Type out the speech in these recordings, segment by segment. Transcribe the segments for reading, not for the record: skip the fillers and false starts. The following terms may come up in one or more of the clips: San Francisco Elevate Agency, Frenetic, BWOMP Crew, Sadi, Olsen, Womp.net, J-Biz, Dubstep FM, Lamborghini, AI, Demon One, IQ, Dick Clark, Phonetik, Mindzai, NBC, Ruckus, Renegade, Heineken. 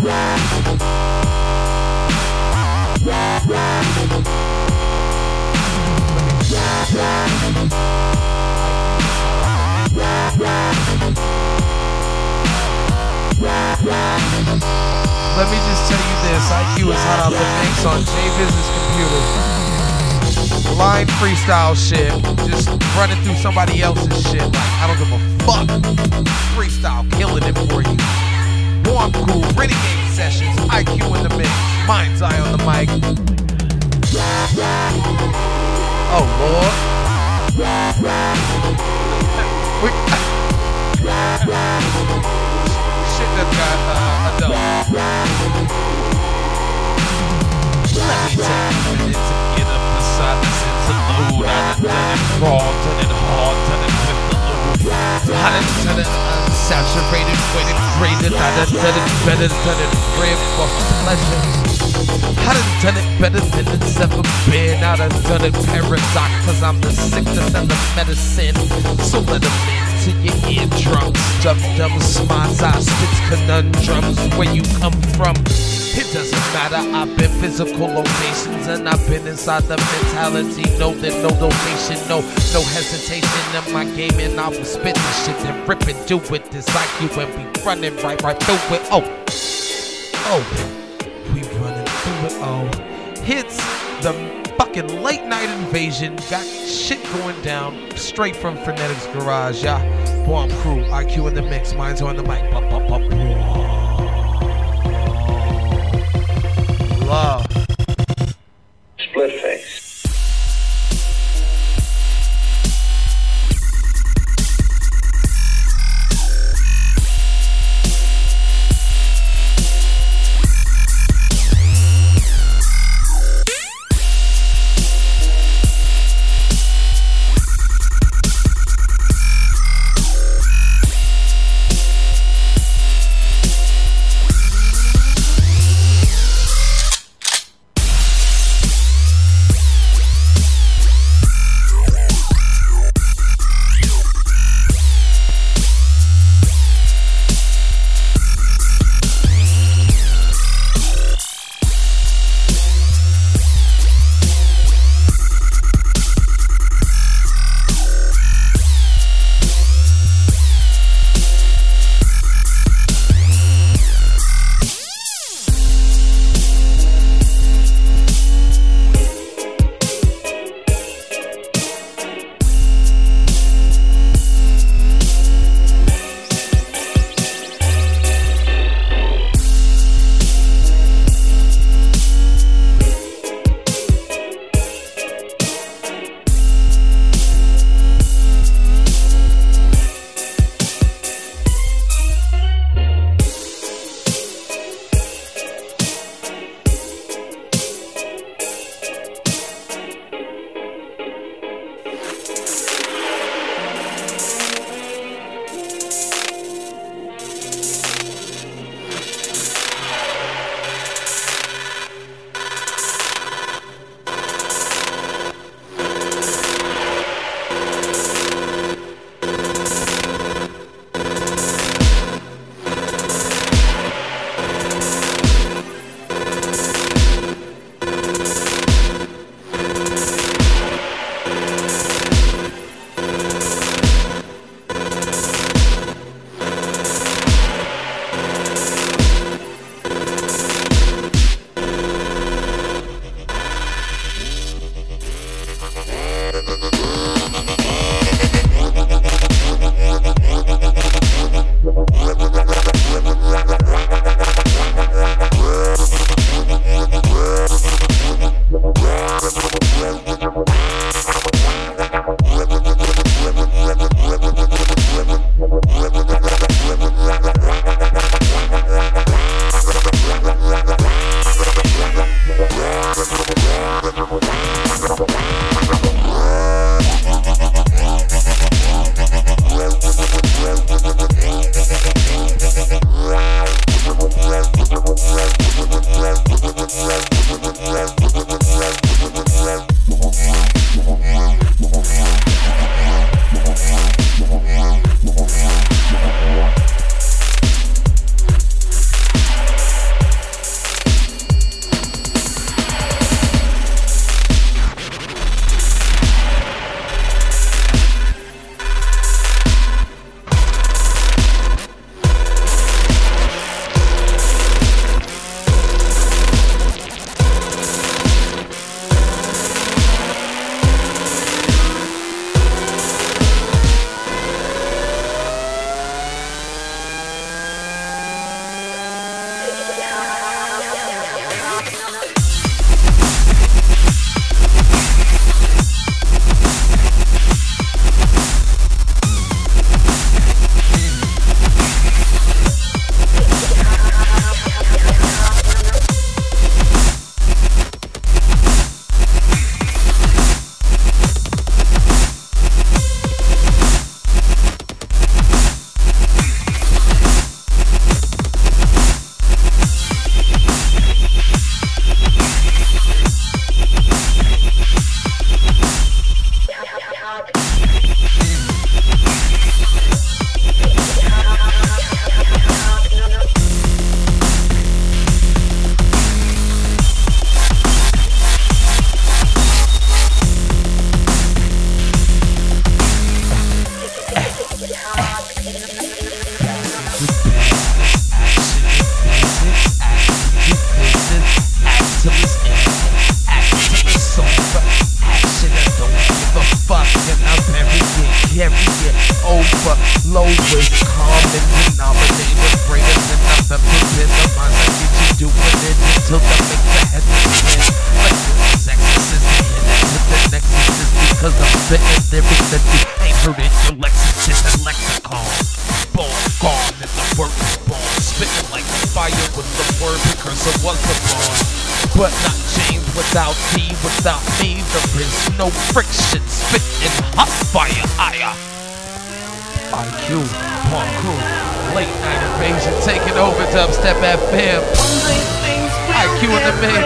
Let me just tell you this, IQ is hot off the mix on J-Biz's computer. Line freestyle shit, just running through somebody else's shit. Like, I don't give a fuck. Freestyle killing it for you. Womp Crew, Renegade Sessions, IQ in the mix, Mindzai on the mic. Oh, Lord. Shit, that's got a dub. Let me take a minute to get up beside this interlude. I done it raw, done it hard, done it with the loop. I done it unsaturated, weighted, graded. I done it better than it ripped for pleasure. I done it better than it's ever been. I done it paradox, cause I'm the sickness and the medicine. So let them into your eardrums. Dub smiles, I spit conundrums. Where you come from, it doesn't matter. I've been physical locations and I've been inside the mentality. No, there's no donation, no hesitation in my game, and I will spit this shit and rip it, do it. This IQ and we running right through it. We running through it. Hits the fucking late night invasion. Got shit going down straight from Frenetic's garage. Yeah, Bomb Crew, IQ in the mix, mine's on the mic. Love. Split face. Till that make the heavy end. Like this is the end. With the nexus is because I'm spitting lyrics that you ain't heard in your Lexus. It's a lexicon. Born, gone, and the word is born. Spitting like fire with the word precursor was the born. But not James without thee, without me, there is no friction. Spittin' hot fire, IQ, BWOMP Crew, late night invasion, taking over Dubstep FM. IQ in the mix.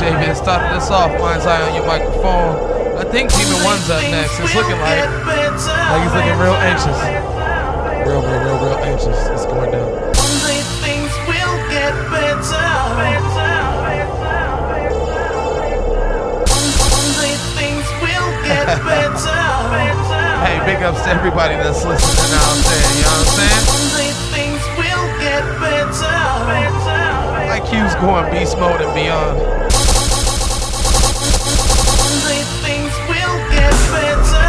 J-Biz started us off, Mindzai on your microphone. I think Demon One's up next. It's looking like he's looking real anxious. Real anxious. It's going down. Hey, big ups to everybody that's listening out there, you know what I'm saying? Only things will get better. IQ's going beast mode and beyond. Only things will get better.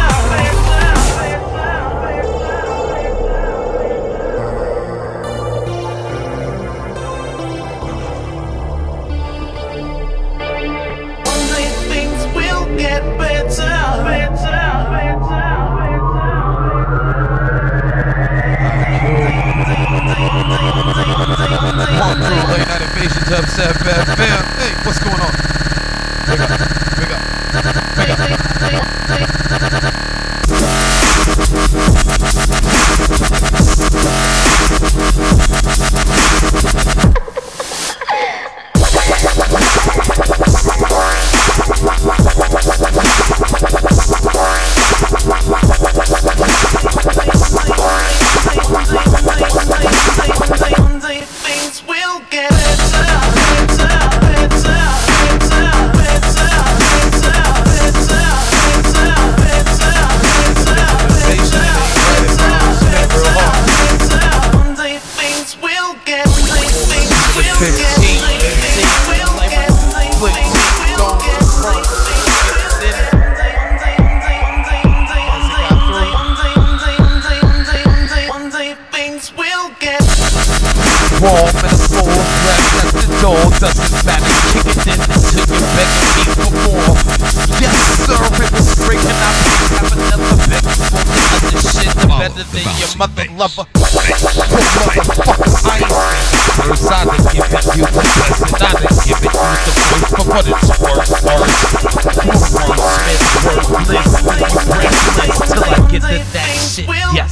Only things will get better. Hey, what's going on? Lover, motherfucker, I ain't seen I done give it you the blessing, I done give it you the voice for what it's worth, worth. You won't spend worthless, you restless till I get to that shit, yes.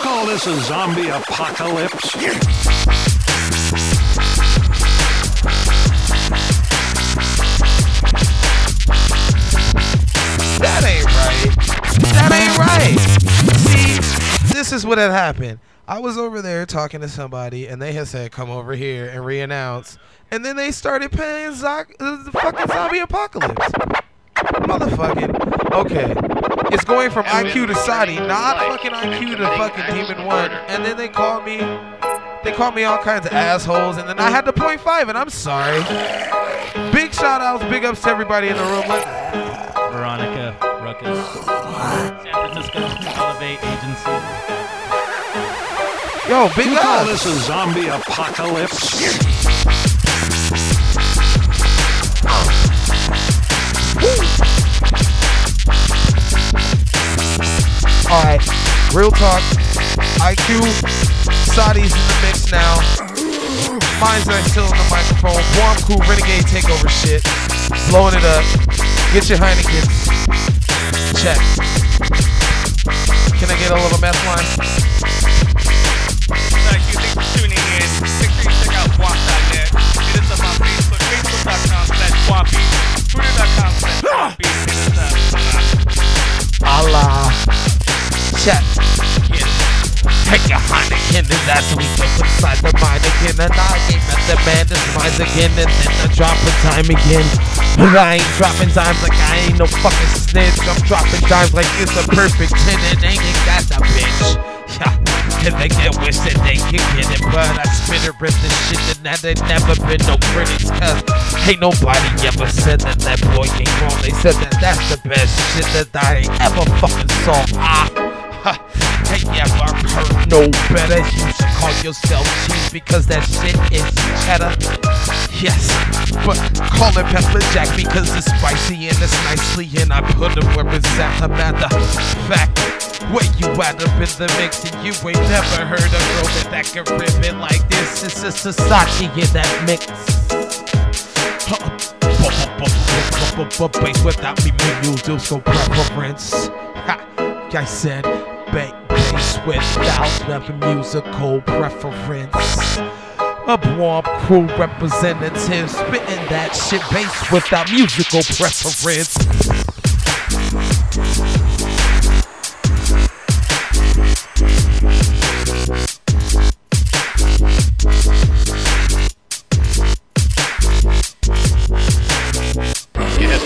call this a zombie apocalypse? That ain't right. That ain't right. See, this is what had happened. I was over there talking to somebody, and they had said, come over here and re-announce. And then they started playing the fucking zombie apocalypse. Motherfucking. Okay. It's going from IQ to Sadi, not fucking IQ to fucking Demon One. And then they called me all kinds of assholes, and then I had to point five, and I'm sorry. Big shout outs, big ups to everybody in the room. Veronica, Ruckus, San Francisco Elevate Agency. Yo, big you call this a zombie apocalypse? Alright, real talk. IQ, Sadi's in the mix now. Mindzai still in the microphone. BWOMP Crew, Renegade Takeover shit. Blowing it up. Get your Heineken. Check. Can I get a little meth line? Thanks for tuning in. Make sure you check out Womp.net. Hit us up on Facebook, facebook.com/Wompy, twitter.com/Wompy. Hit us up. Allah. Check. Yeah. Take your Heineken, and that's what we took inside the mind again. And I ain't met the man, this mind again. And then I drop a time again. But I ain't dropping dimes like I ain't no fucking snitch. I'm dropping dimes like it's a perfect 10 and ain't it got the bitch. Yeah. Cause they get wish that they can get it, but I spit it with this shit and now they never been no critics. Cause ain't nobody ever said that that boy ain't wrong. They said that that's the best shit that I ain't ever fucking saw. Ain't ever heard no better. You should call yourself cheese because that shit is cheddar. Yes, but call it pepper jack because it's spicy and it's nicely, and I put it where it's at. No matter fact, where you at up in the mix, and you ain't never heard a girl that can rip it like this. It's just a Saki in that mix. Bass without me, you do so preference. I said, bass without the musical preference. A BWOMP Crew representative spitting that shit, bass without musical preference.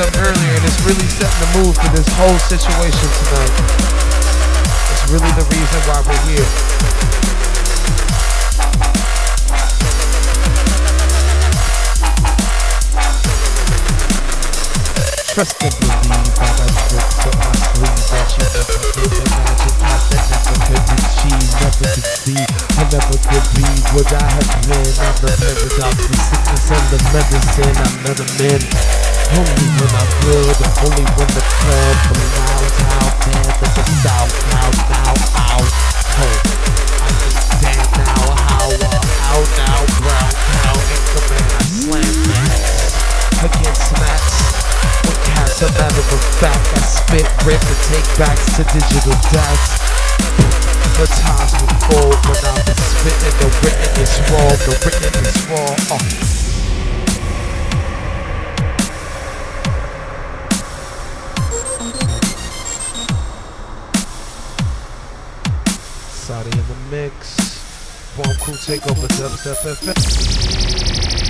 up earlier, and it's really setting the mood for this whole situation tonight. It's really the reason why we're here. Trust and believe, I like it, so I believe that you never could imagine. I never could achieve, never could see, I never could be what I have been. I'm the paradox, the sickness and the medicine. I'm not a man, only when I feel, only when the club allows. Out there, that's the south, out, home. I understand now how out now, brown, out in command. I slam back against mats. As a matter of fact, I spit, rip, and take backs to digital deaths. The times were full, but I've been spitting. The written is raw, the written is raw. Sadi in the mix. Womp Crew take over Dubstep FM.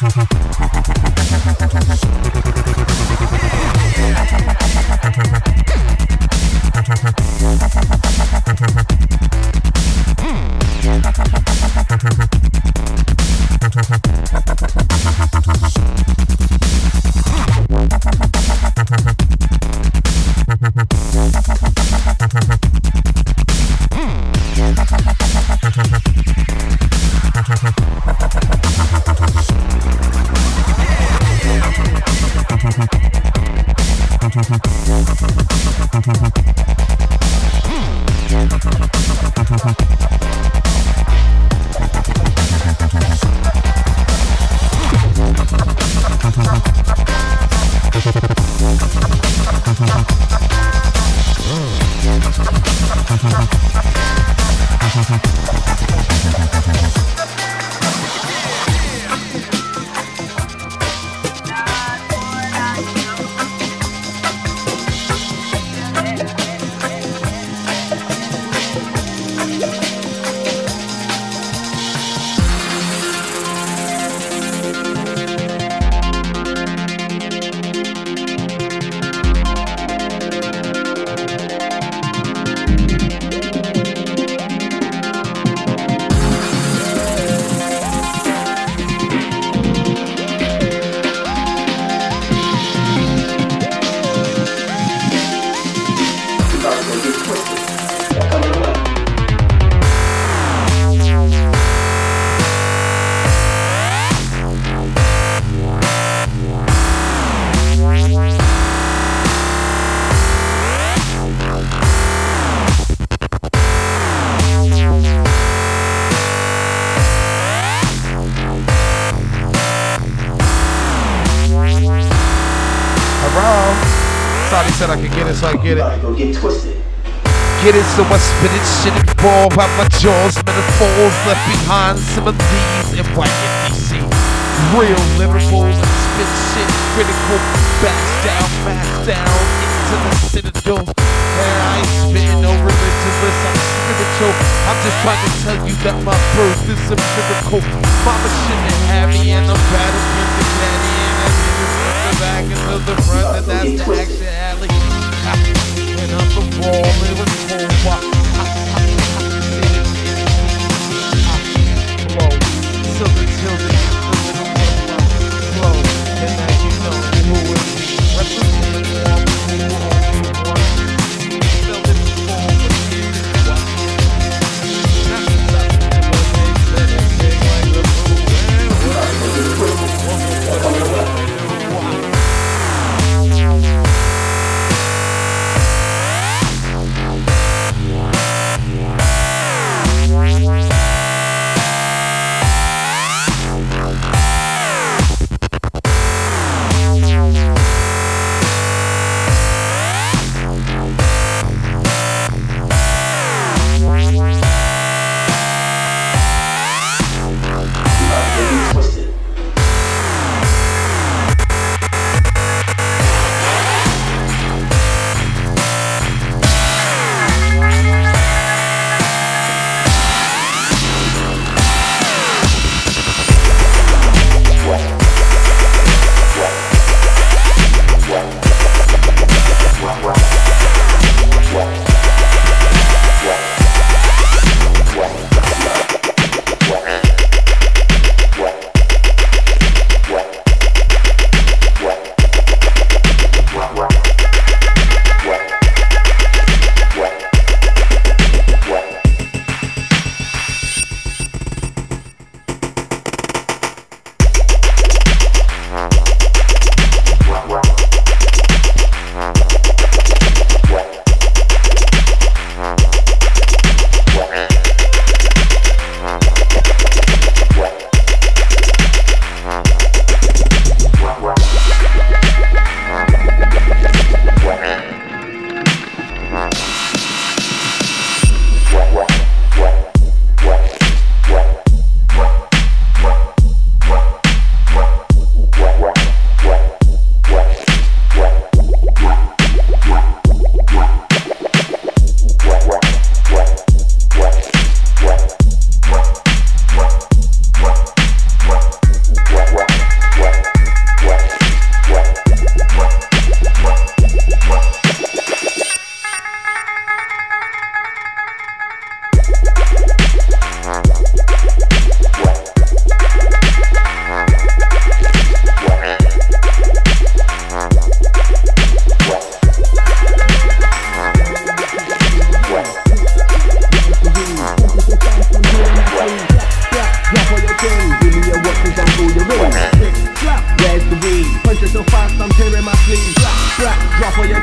So I get it. Get twisted. Get it, so I spit it, shit and ball out my jaws, metaphors left behind, some of these in white NBC. Real lyrical, spit shit, critical, back down, into the citadel. And I ain't spitting no religionless, I'm spiritual. I'm just trying to tell you that my birth is a miracle. Mama shouldn't have me, and I'm bad against the daddy, and I did it from the back into the front, and that's the action alley. And I'm the raw lyrical rock. Flow, so the children feel the flow. And now you know who it is. Represent the raw, feel the form of the rock. That's the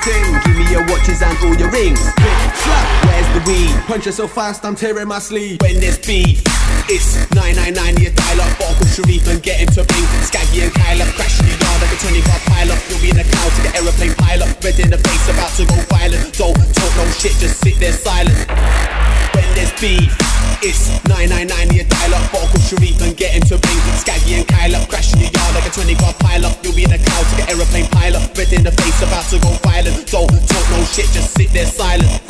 ting. Give me your watches and all your rings. Quick, slap, where's the weed? Punch it so fast, I'm tearing my sleeve. When this beat, it's 999, you dial up. Bottle of Sharif and get him to ring. Skaggy and Kyle up, crash in the yard like a 20-car pile-up. You'll be in a cloud to the aeroplane pilot. Red in the face, about to go violent. Don't talk no shit, just sit there silent. When this beat, it's 999, you dial up. Bottle of Sharif and get him to ring. Skaggy and Kyle up, crash in the yard like a 20-car pile-up. You'll be in a cloud to the aeroplane pilot. Red in the face, about to go violent. Don't talk no shit, just sit there silent.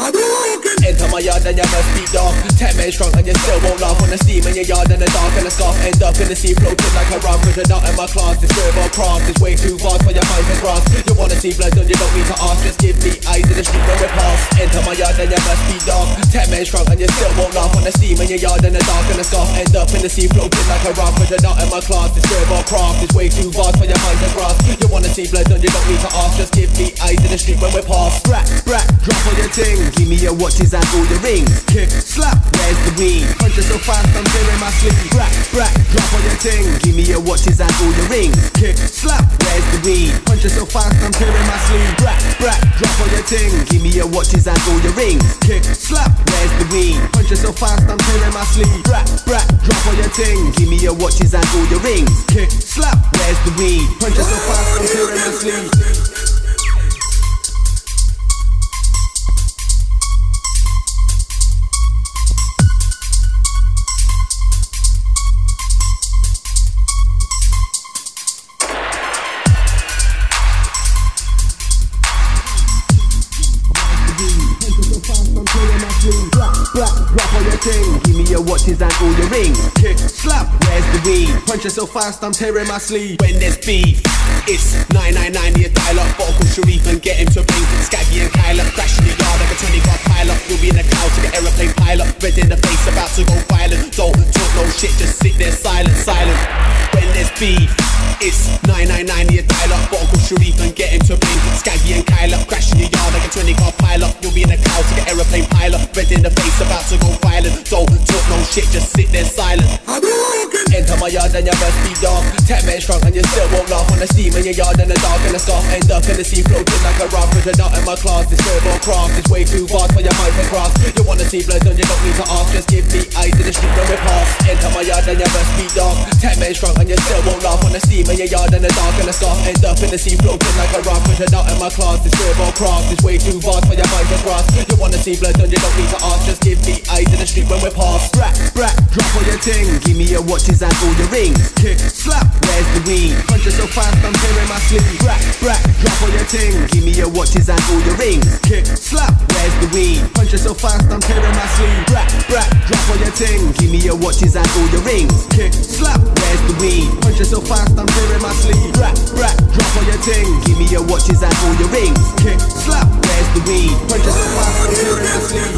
Enter my yard and your must be dark. 10 men strong and you still won't laugh. On the steam in your yard and the dark and the scarf. End up in the sea floating like a rum. Cause you're not in my class. This verb or craft is way too fast for your mind to grasp. You wanna see blood and you don't need to ask. Just give me eyes in the street where it pass. Enter my yard and your must be dark. 10 men strong and you still won't laugh. On the steam in your yard and the dark and the scarf. End up in the sea floating like a rum. Cause you're not in my class. This verb or craft is way too vast for your mind to grasp. You wanna see blood and you don't need to ask. Just give me eyes in the street when we pass. Brat, brat, drop on your ting. Give me your watches and all your rings. Kick, slap, where's the weed? Punch it so fast, I'm tearing my sleeve. Brat, brat, drop on your ting. Give me your watches and all your rings. Kick, slap, where's the weed? Punch it so fast, I'm tearing my sleeve. Brat, brat, drop on your ting. Give me your watches and all your rings. Kick, slap, where's the weed? Punch it so fast, I'm tearing my sleeve. Brat, brat, drop on your ting. Give me your watches and all your rings. Kick, slap, where's the weed? Punch it so fast, I'm tearing my sleeve. Give me your watches and all your rings. Kick, slap, where's the weed? Punch it so fast, I'm tearing my sleeve. When there's beef, it's 999, you dial up. Bottle Sharif and get him to ring. Skaggy and Kyle up, crash in the yard like a 20-car pile-up. You'll be in a cloud to the aeroplane pilot. Red in the face, about to go violent. Don't talk no shit, just sit there silent, silent. When there's beef, it's 999, you dial up. Bottle Sharif and get him to ring. Skaggy and Kyle up, crash in the yard like a 20-car pile-up. You'll be in a cloud to the aeroplane pilot. Red in the face, about to go violent. Don't talk no shit, just sit there silent. Enter my yard and your must be dark. 10 men strong and you still won't laugh. On the steam in your yard and the dark and the scarf. End up in the sea floating like a raft. Cause you're not in my class, this verb or craft is way too vast for your mind to grasp. You wanna see blood and you don't need to ask. Just give me eyes in the street when we pass. Enter my yard and your must be dark. 10 men strong and you still won't laugh. On the steam in your yard and the dark and the scarf. End up in the sea floating like a raft. Cause you're not in my class, this verb or craft is way too vast for your mind to grasp. You wanna see blood and you don't need to ask. Just give me eyes in the street when we pass. Brat, brat, drop on your ting. Give me your watches and all your rings. Kick, slap, where's the weed? Punch it so fast, I'm tearing my sleeve. Brat, brat, drop on your ting. Give me your watches and all your rings. Kick, slap, where's the weed? Punch it so fast, I'm tearing my sleeve. Brat, brat, drop on your ting. Give me your watches and all your rings. Kick, slap, where's the weed? Punch it so fast, I'm tearing my sleeve. Brat, brat, drop on your ting. Give me your watches and all your rings. Kick, slap, where's the weed? Punch it so fast, I'm tearing my sleeve.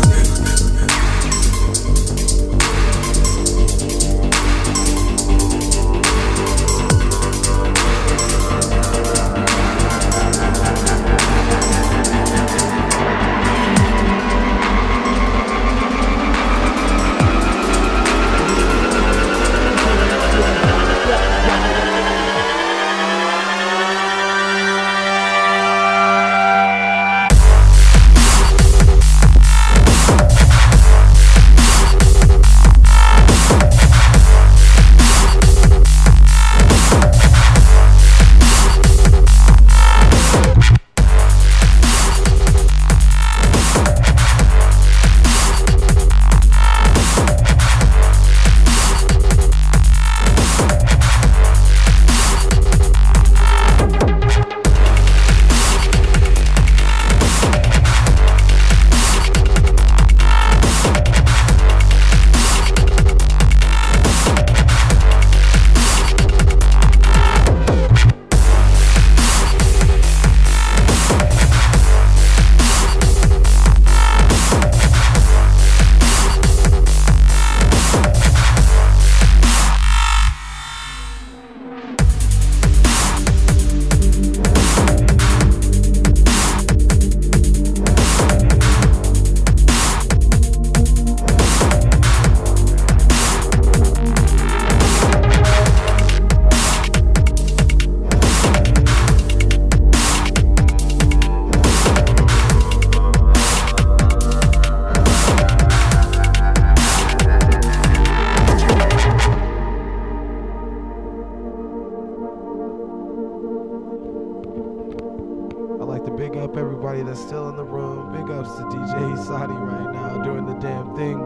up everybody that's still in the room. Big ups to DJ Sadi right now doing the damn thing.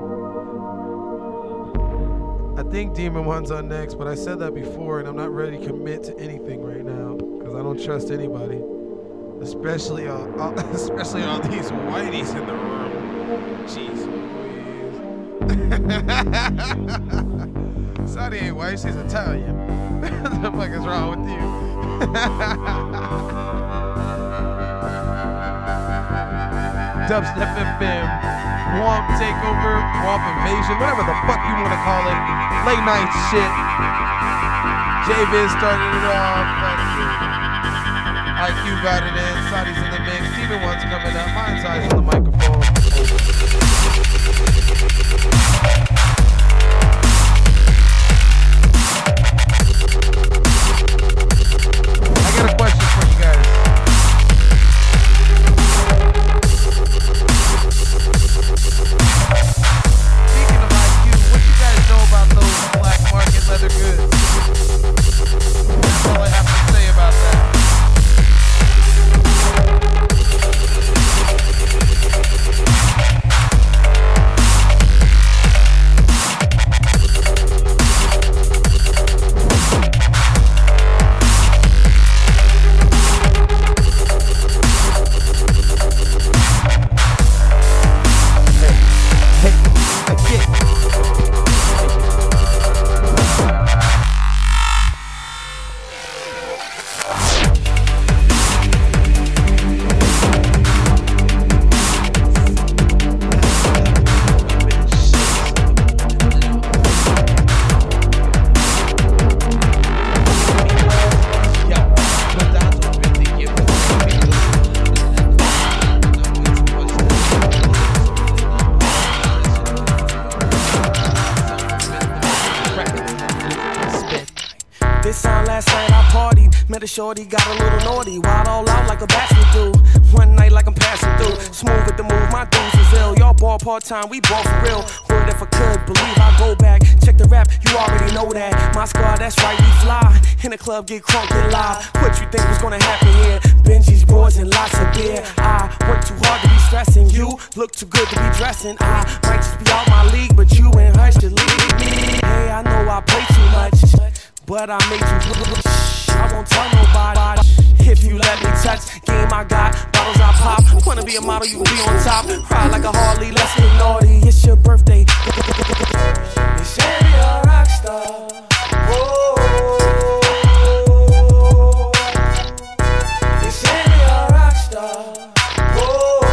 I think Demon One's on next, but I said that before, and I'm not ready to commit to anything right now because I don't trust anybody, especially all these whiteys in the room. Jeez, please. Sadi ain't white; she's Italian. What the fuck is wrong with you? Dubstep FM, Womp Takeover, Womp Invasion, whatever the fuck you want to call it. Late night shit. J-Biz started it off. IQ got it in. Sadi's in the mix. Steven One's coming up. Mindzai's on the microphone. I got a question for you guys. Other goods. That's all I have to say about that. Hey, hey, hey. Shorty got a little naughty, wild all out like a bastard do. One night like I'm passing through, smooth with the move, my dudes is ill. Y'all ball part-time, we ball for real. Word if I could, believe I go back. Check the rap, you already know that. My squad, that's right, we fly. In the club, get crunk, get live. What you think was gonna happen here? Benji's, boys, and lots of beer. I work too hard to be stressing. You look too good to be dressing. I might just be out my league, but you and her should leave me. Hey, I know I play too much, but I make you. I won't tell nobody if you let me touch. Game I got, bottles I pop. Wanna be a model, you can be on top. Ride like a Harley, let's get naughty. It's your birthday. They say you're a rock star. Whoa. They say you're a rock star. Whoa.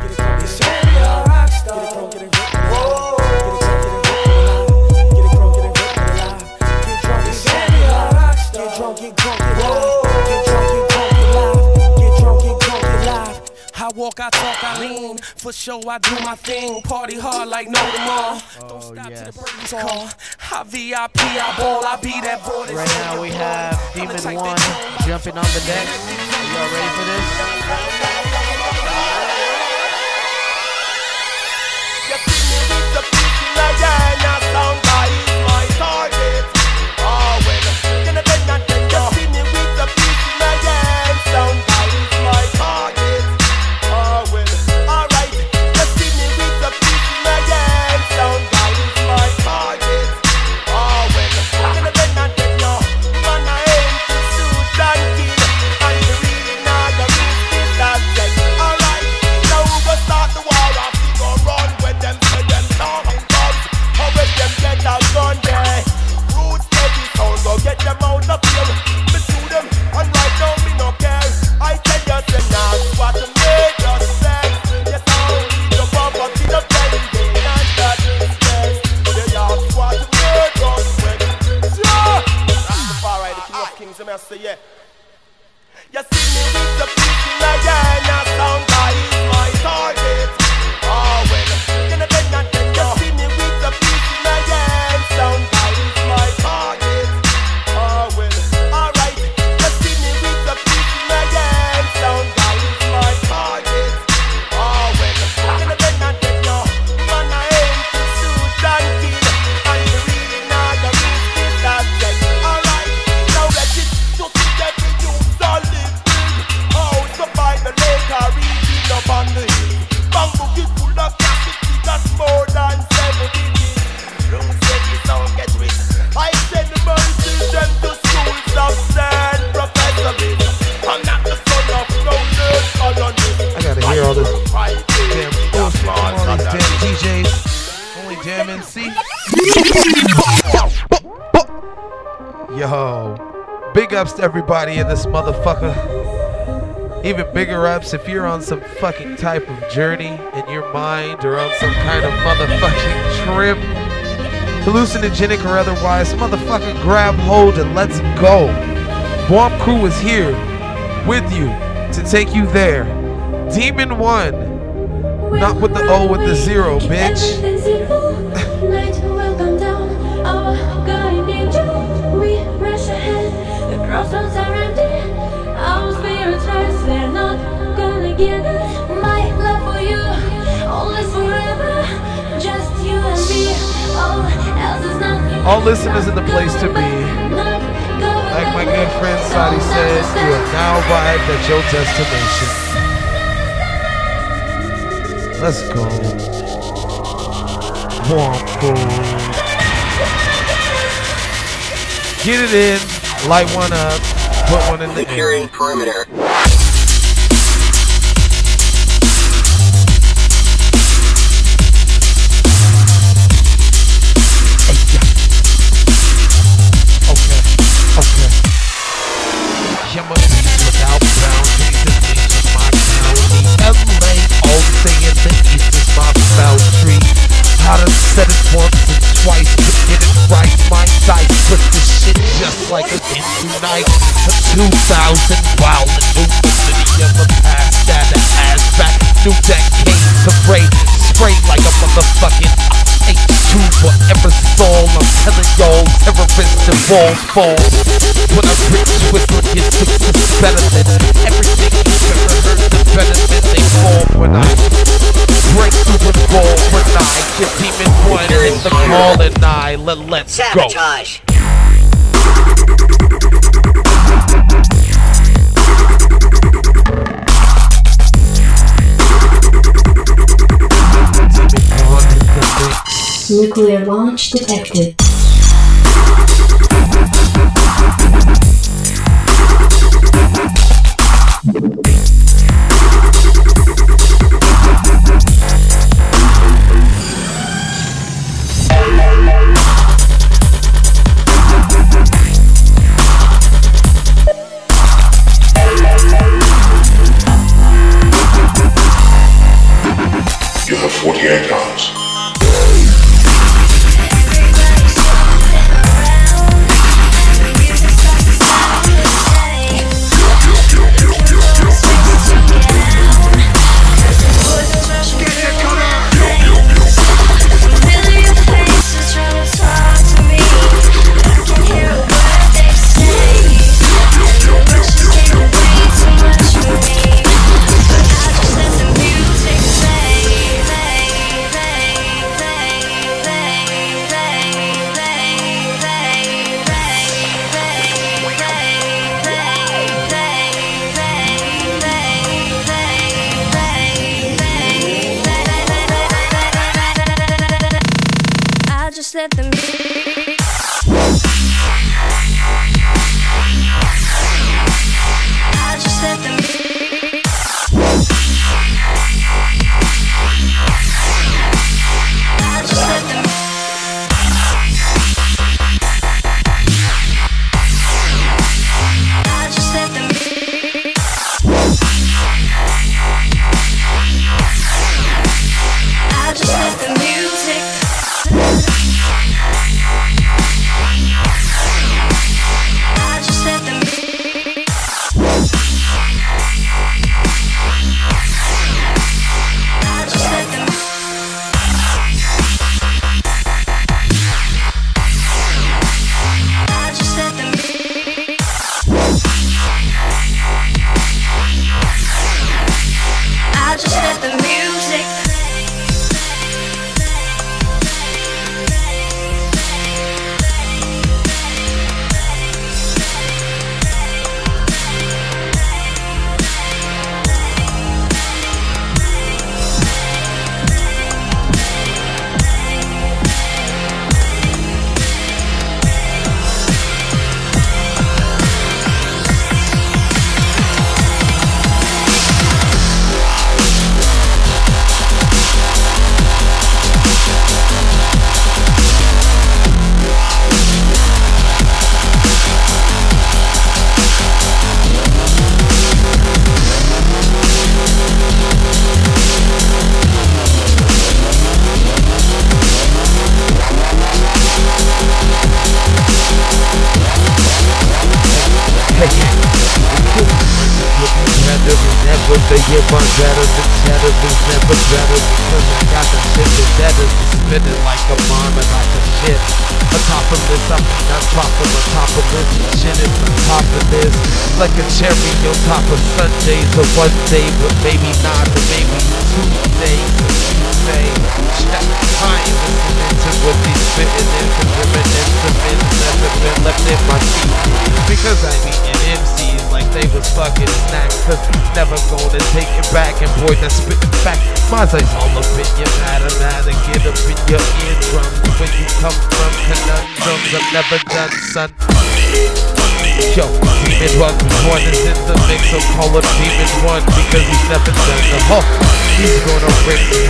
They say you're a rock star. Whoa. I walk, I talk, I lean. For sure, I do my thing. Party hard like no tomorrow. Don't stop till the birdies call. I VIP, I ball, I be that boy. Right now we have Demon One jumping on the deck. Y'all ready for this? You see me with the beat in my hand, soundbite is my target. Oh well, alright. You see me with the beat in my hand, soundbite is my target. Oh well, I'm gonna bend and bend now. Man, I ain't to suit and kid, and you really not gonna risk it that yet. Alright, now we go start the war off. We go run with them, so them down and guns. How with them get out on there? Roots heavy sound, go get them out of here. Yeah. You see me with the beat in my hand, that sound guy is my target. Oh well, you know they not get you. See me with the beat in my hand, sound guy is my target. Oh well, alright. You see me with the beat in my hand, sound guy is my target. Oh well, you know they not get you. Man, I ain't to suit and kid, and you really not the risk is that yet. Alright, now let it. Every Yo, big ups to everybody in this motherfucker. Even bigger ups if you're on some fucking type of journey in your mind or on some kind of motherfucking trip, hallucinogenic or otherwise. Motherfucker, grab hold and let's go. BWOMP Crew is here with you to take you there. Demon One, not with the O, with the zero, bitch. Crossroads are empty, our spirits rise, we're not gonna get it. My love for you, all is forever, just you and me, all else is nothing. All listeners in the place to be, like my good friend Sadi says, you are now arrived at your destination. Let's go. Womp. Get it in. Light one up, put one in the carrying perimeter. Like a Hindu night of 2000 wild and movement of the past that has back new decades of rain sprayed like a motherfucking H2 forever soul. I'm telling y'all terrorists and walls fall when a rich whistle gets success better than everything you've ever heard, the better than they fall when I break through the wall, when I get Demon One in the call and I let's go. Sabotage. Nuclear launch detected. You have 48 hours. what they give on better than cheddar, there's never better, because I got the shit that better than spinning like a bomb and like a shit. On top of this, I'm not dropping on top of this, shit is on top of this, like a cherry on top of Sundays, or one day, but maybe not, or maybe Tuesday. I ain't listening to what they're spitting in, cause reminiscence of it's never been left in my teeth, because I be in MCs like they was fucking snacks, cause never gonna take it back, and boy that spit back. Mindzai's all up in your mathematic, get up in your eardrums, where you come from conundrums, I'm never done, son. Yo, Demon One is in the mix, so call him Demon One, because he's never done the whole. He's gonna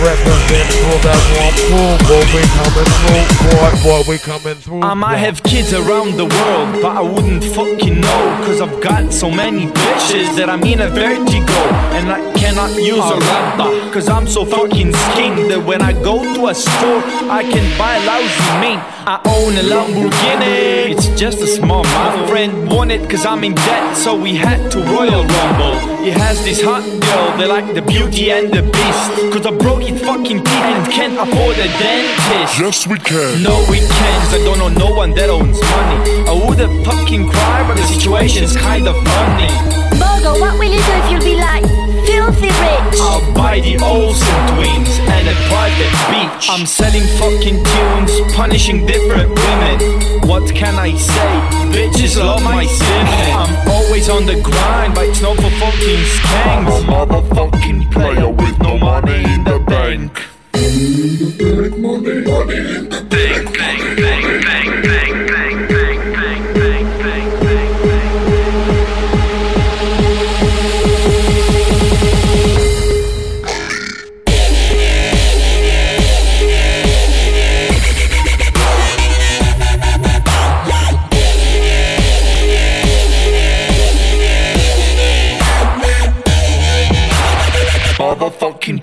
represent for that warm pool, boy we coming through, boy we coming through. I might have kids around the world, but I wouldn't fucking know, cause I've got so many bitches that I'm in a vertigo, and I cannot use a rapper, cause I'm so fucking skint that when I go to a store I can buy lousy meat. I own a Lamborghini, it's just a small amount. My friend wanted cause I'm in debt, so we had to Royal Rumble. He has this hot girl, they like the beauty and the beast, cause I broke his fucking teeth and can't afford a dentist. Yes we can. No we can't, cause I don't know no one that owns money. I wouldn't fucking cry, but the situation's kinda funny. Bogo, what will you do if you'll be like filthy rich? I'll buy the Olsen twins and a private beach. I'm selling fucking tunes, punishing different women. What can I say? Bitches love my sinning. I'm always on the grind, but it's not for fucking skanks. I'm a motherfucking player with no money in the bank. Money in the bank. Bang, bang, bang, bang, bang, bang, bang. Motherfucking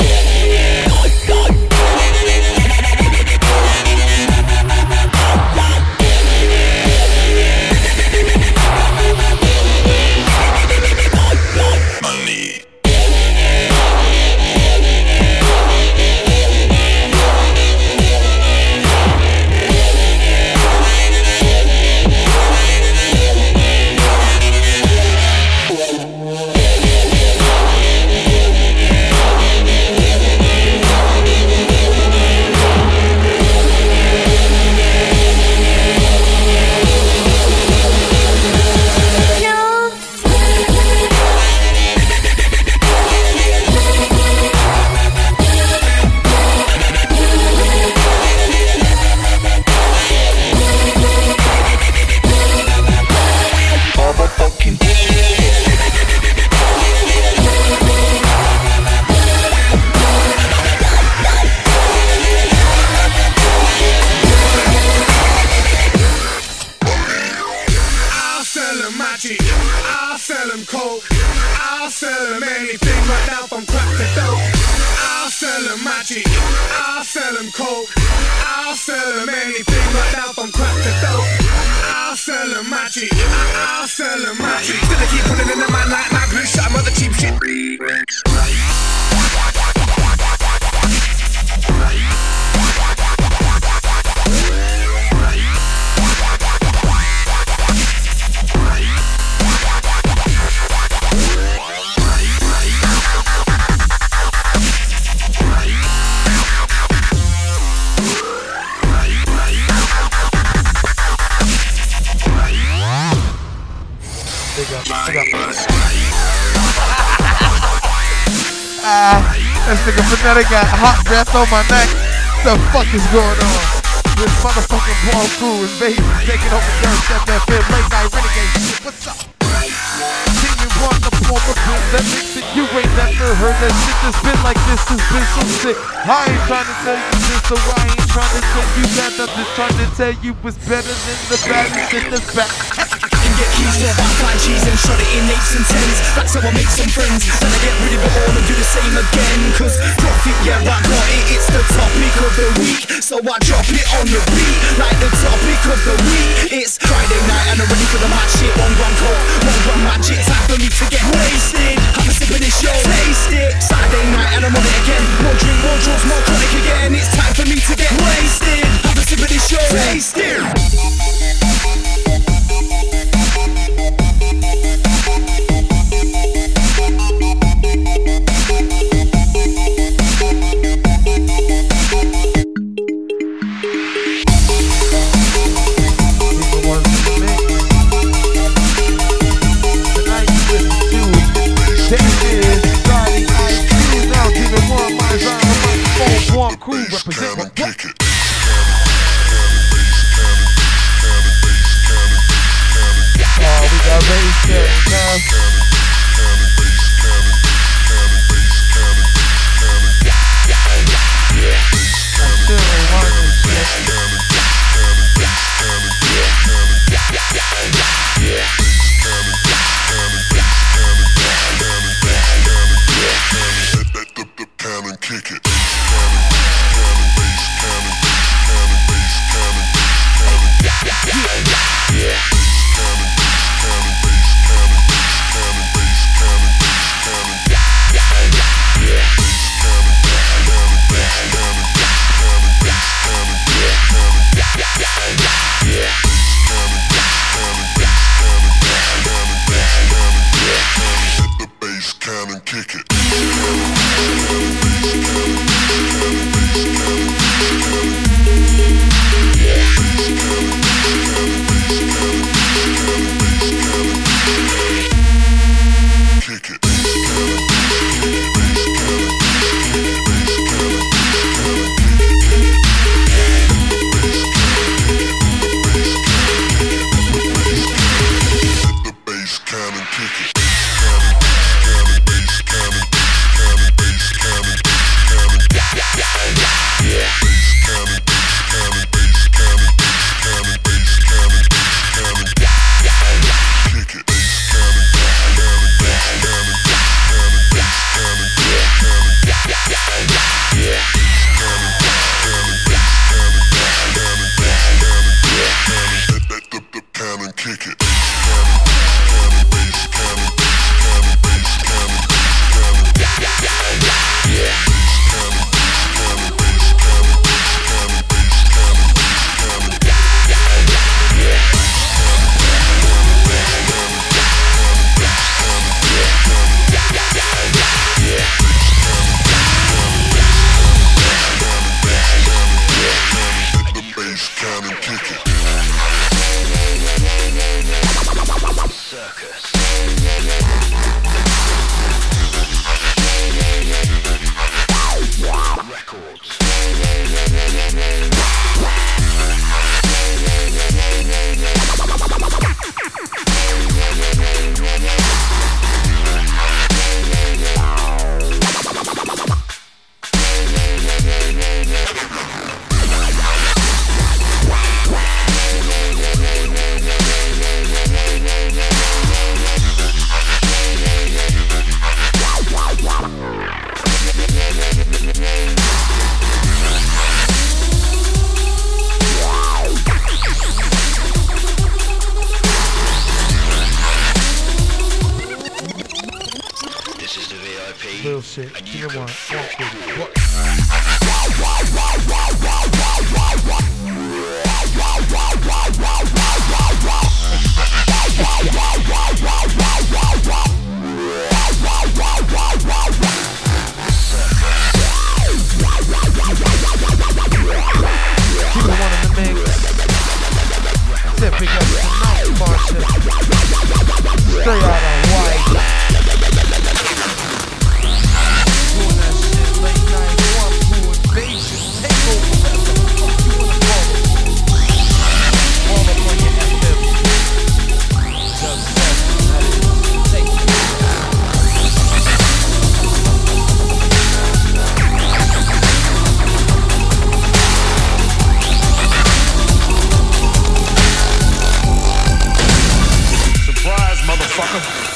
Frenetic got hot breath on my neck. The fuck is going on? This motherfucking ball crew is baby taking over Dubstep FM late night renegade shit. What's up? Demon One, the former crew that makes it. You ain't never heard that shit that's been like this. Has been so sick. I ain't trying to tell you this, so I ain't trying to tell you that. I'm just trying to tell you it's better than the baddest in the back. And get keys to 5 G's and Shot it in 8s and 10s, that's how I make some friends. Then I get rid of it all and do the same again. Cause profit, yeah, I got it. It's the topic of the week, so I drop it on the beat. Like the topic of the week, it's Friday night and I'm ready for the match. Shit, 1 gram coke, 1 gram magic. Time for me to get wasted, have a sip of this, yo, taste it. Saturday night and I'm on it again. More drink, more drugs, more chronic again. It's time for me to get wasted, have a sip of this, yo, taste it. Womp Crew represent what? Kick it. Oh, we got bass now. motherfucker.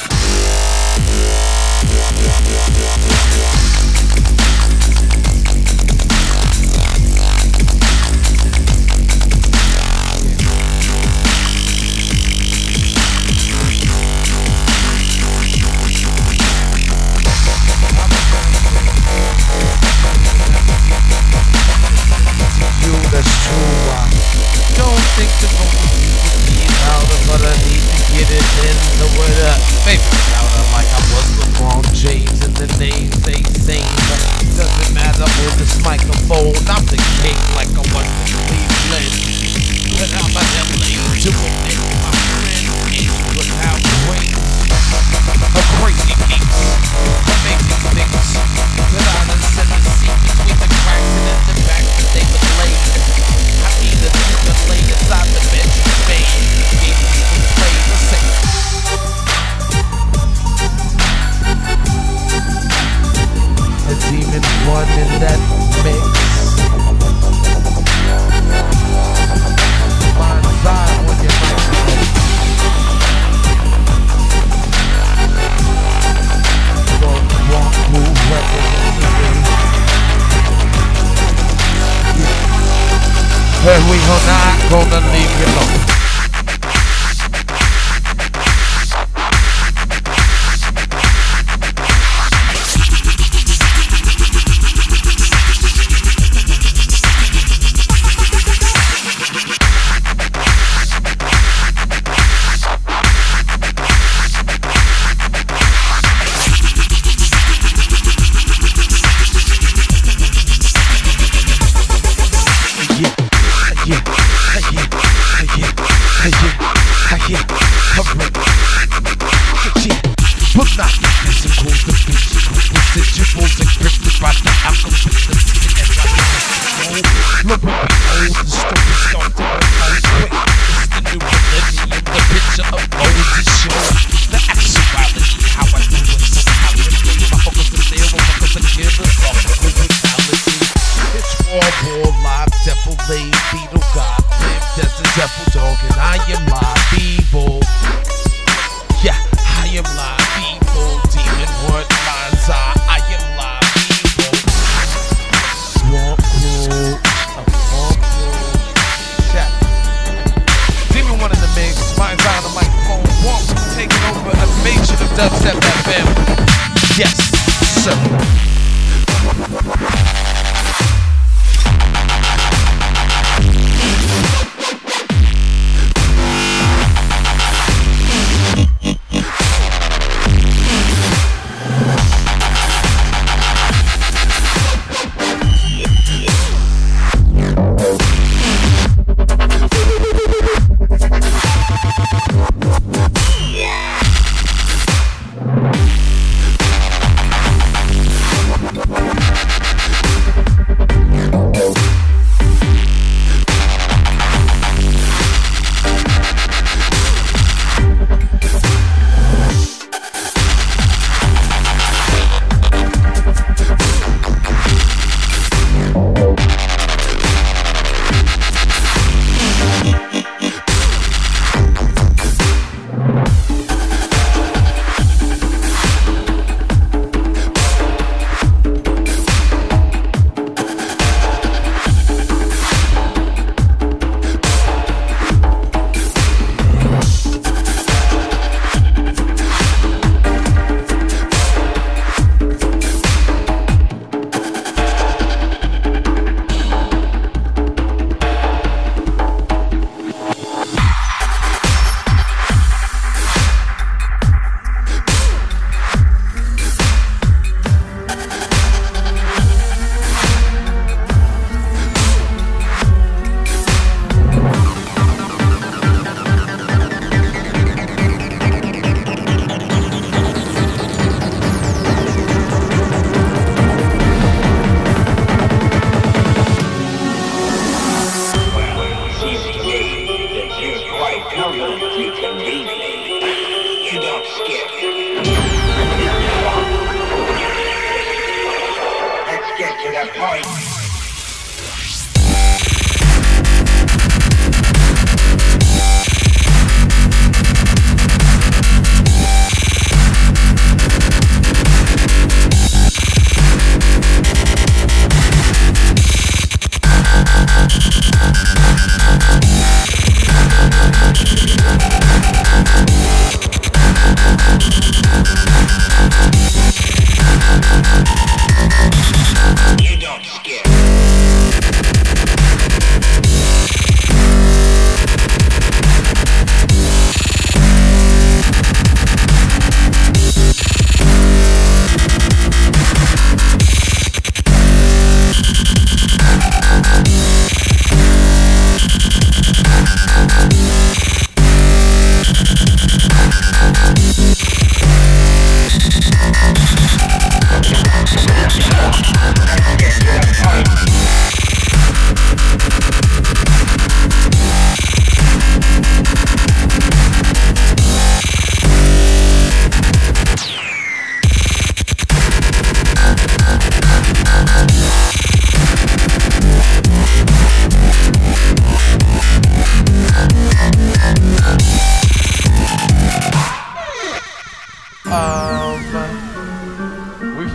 We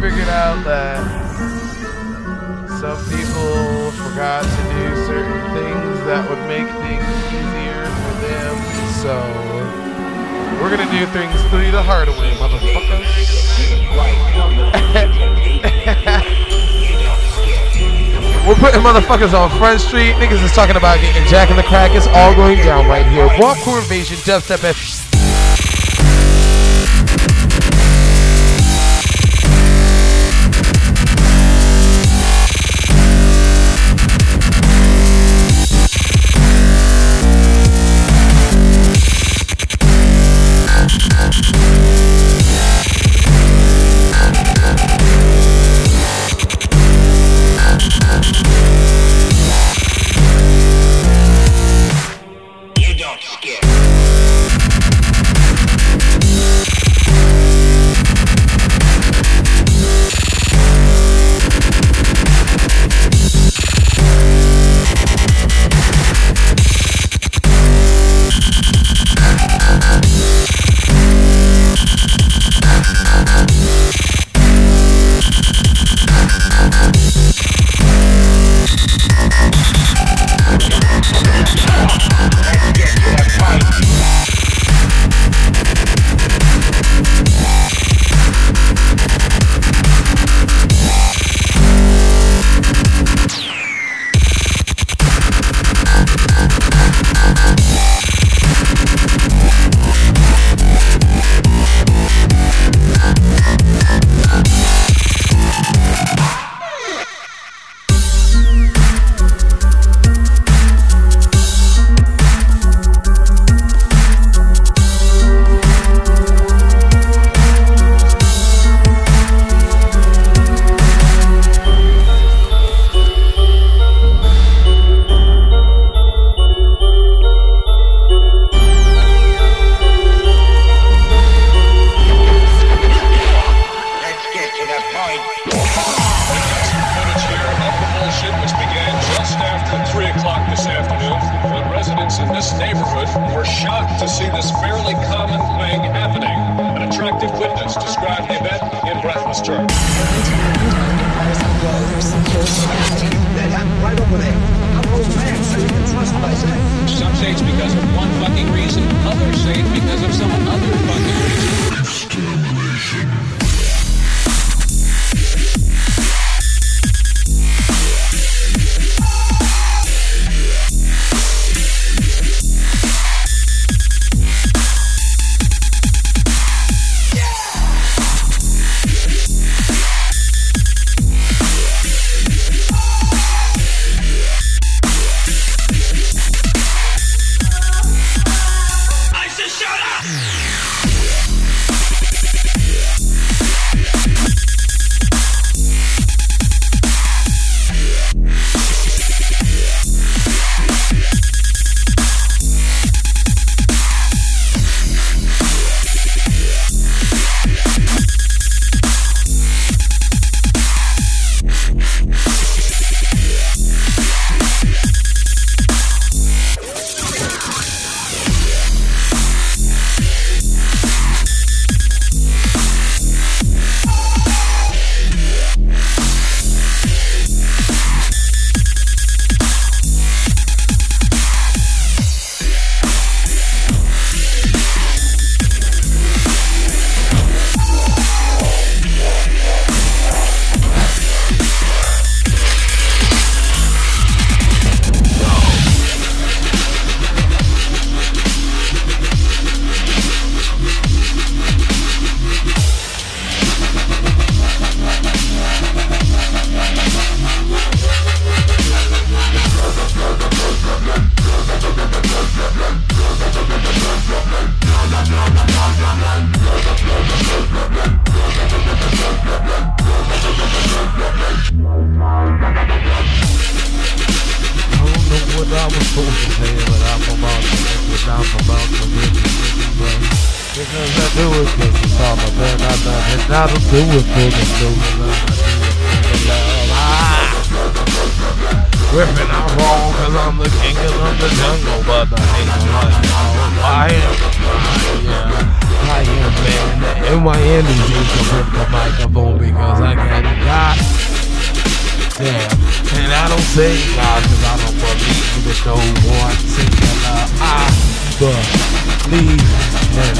figured out that some people forgot to do certain things that would make things easier for them, so we're gonna do things the hard way, motherfuckers. We're putting motherfuckers on Front Street. Niggas is talking about getting Jack in the Crack. It's all going down right here. Walk Crew Invasion, Dubstep FM. Miami dudes to rip the microphone because I got a lot. Yeah, and I don't say God because I don't believe with no one singular. I believe in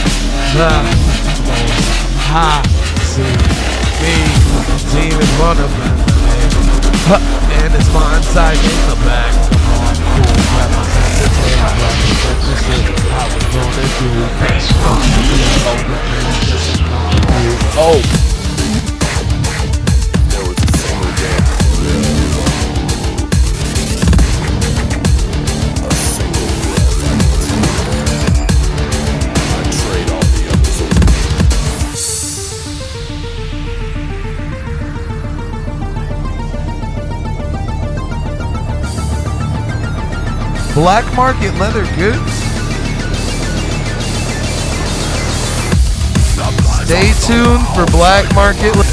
love. I see me, Demon One and it's Mindzai in the back. Oh! Black market leather goods? Stay tuned for black market leather.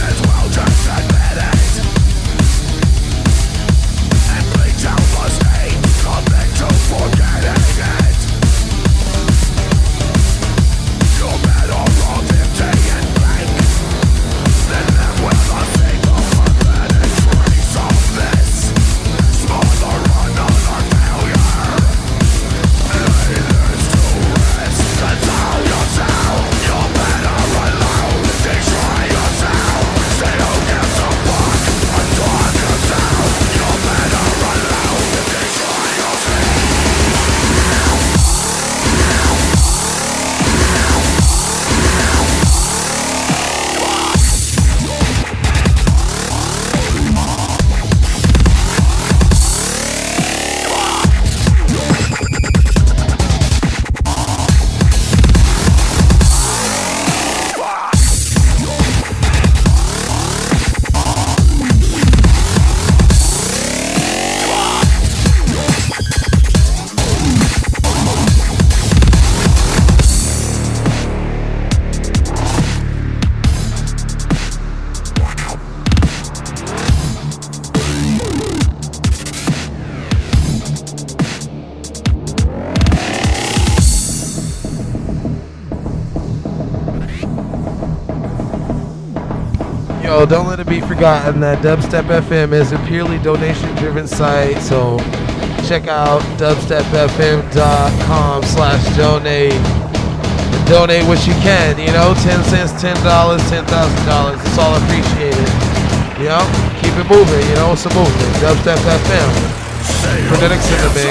Yo, don't let it be forgotten that Dubstep FM is a purely donation-driven site, so check out dubstepfm.com/donate. Donate what you can, you know, 10 cents, $10, $10,000, it's all appreciated. You know, keep it moving, you know, it's a movement. Dubstep FM, Frenetic in the mix.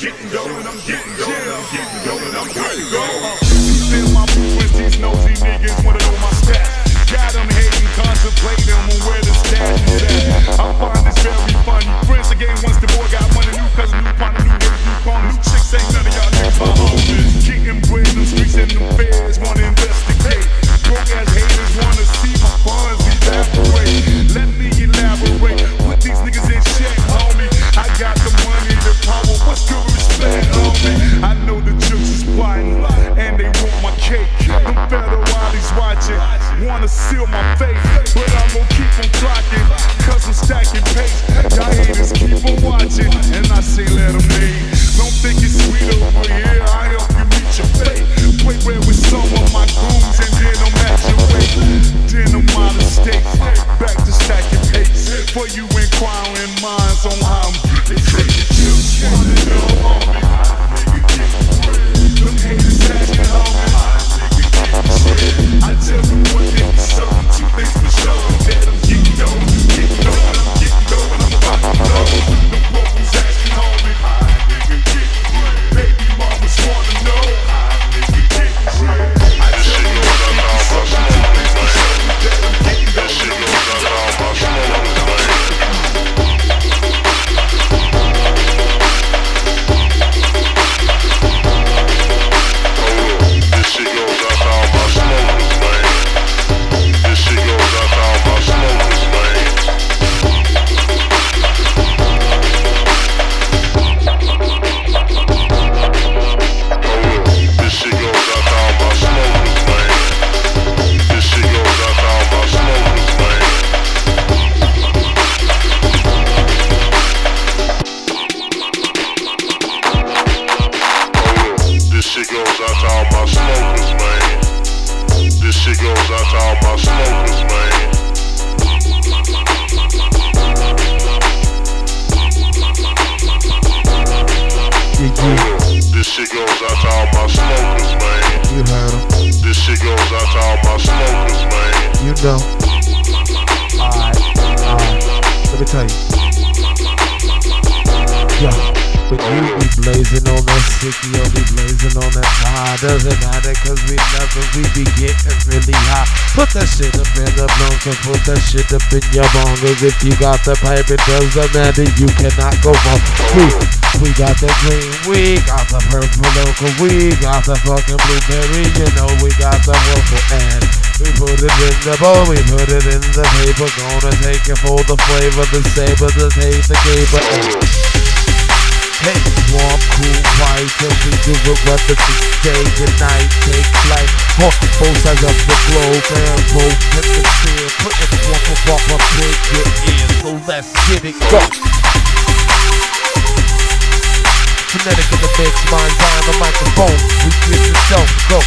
Keep on watching. goes out to all my smokers, man. This shit goes out to all my smokers, man. This shit goes out to all my smokers, man. You heard him. This shit goes out to all my smokers, man. You know. Alright. Let me tell you. Yeah. But you be blazing on that sticky, or be blazing on that tie. Doesn't matter, cause we love it, we be getting really hot. Put that shit up in the lungs and put that shit up in your bongers. If you got the pipe, it doesn't matter, you cannot go wrong. We got the green, we got the purple local, we got the fucking blueberry, you know we got the waffle and we put it in the bowl, we put it in the paper. Gonna take it for the flavor, the savor, the taste, the caper. Hey, Womp Crew, why don't we do it whether it's day and night, take flight, on both sides of the globe, and both hit the steer, put it womp, break your ear, so let's get it, go! Frenetic in the mix, Mindzai on the microphone, we get the show, go!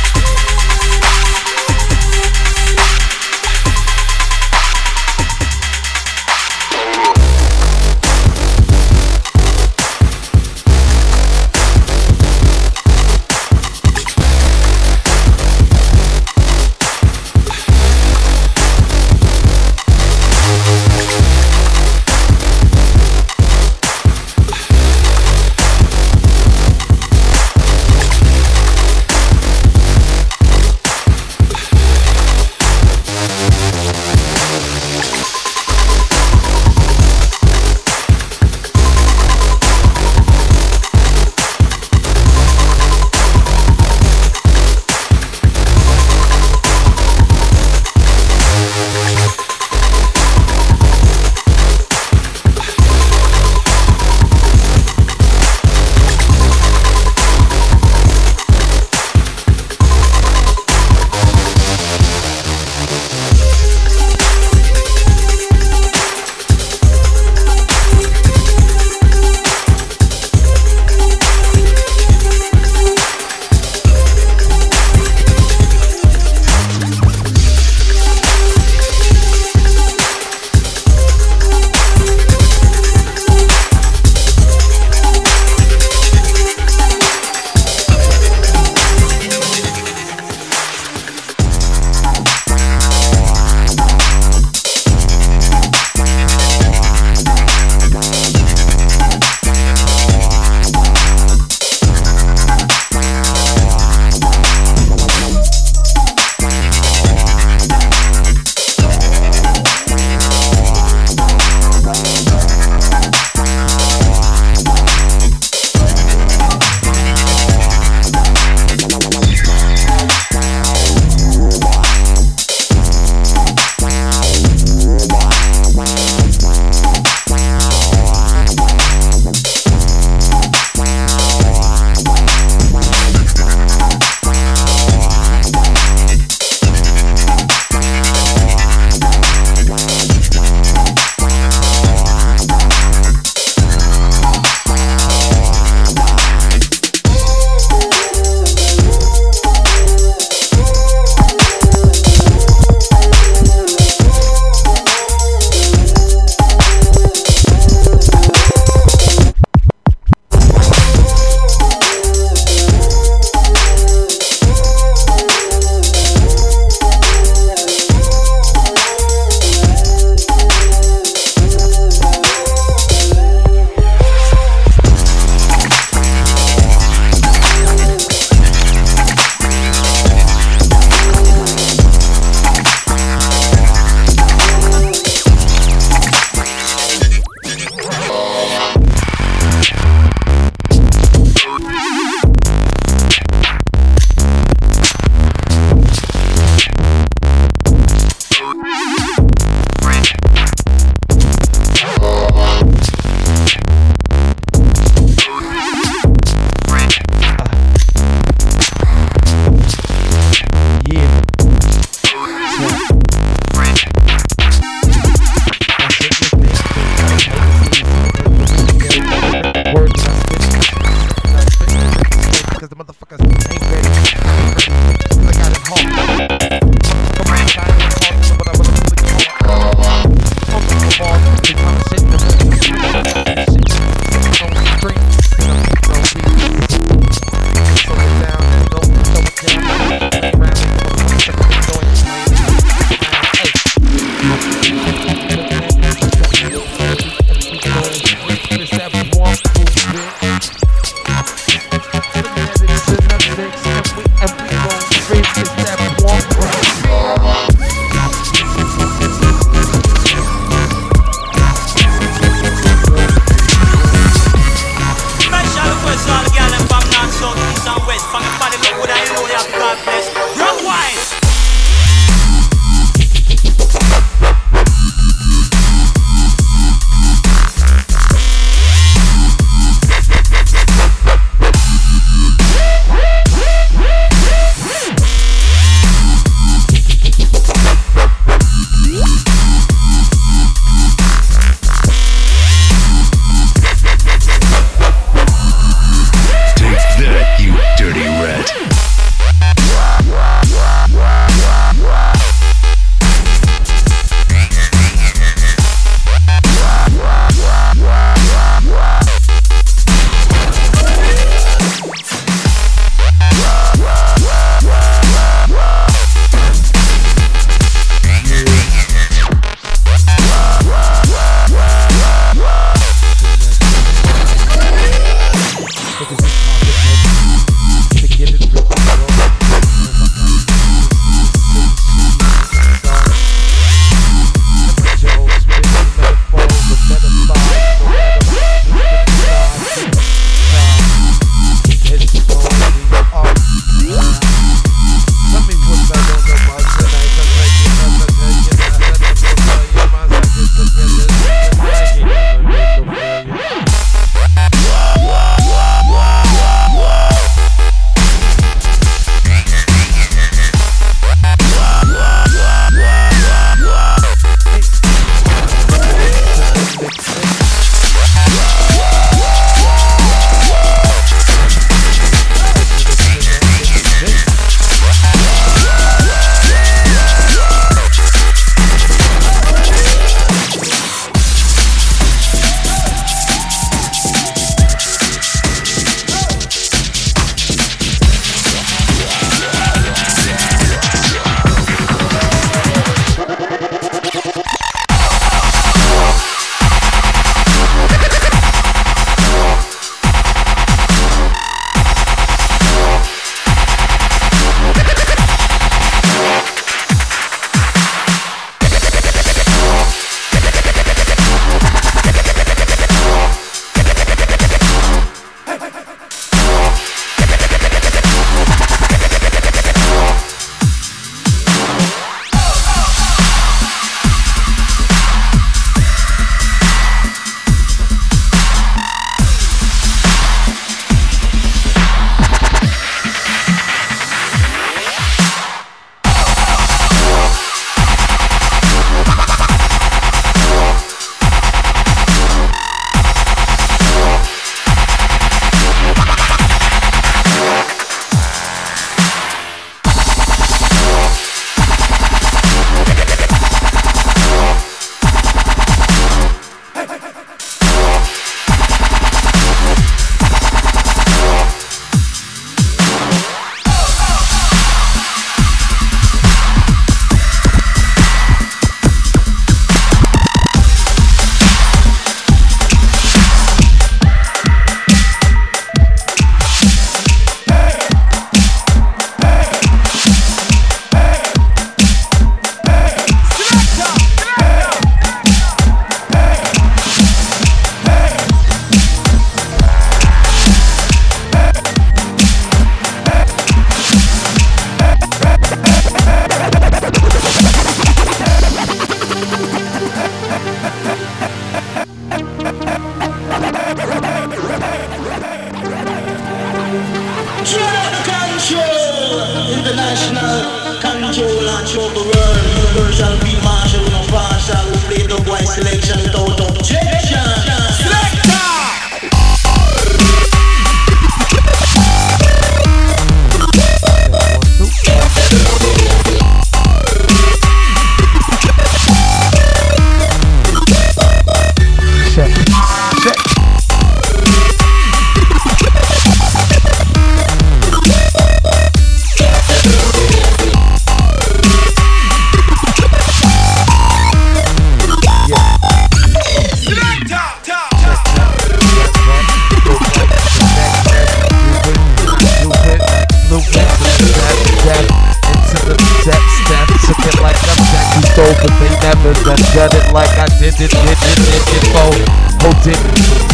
did it for. Hold it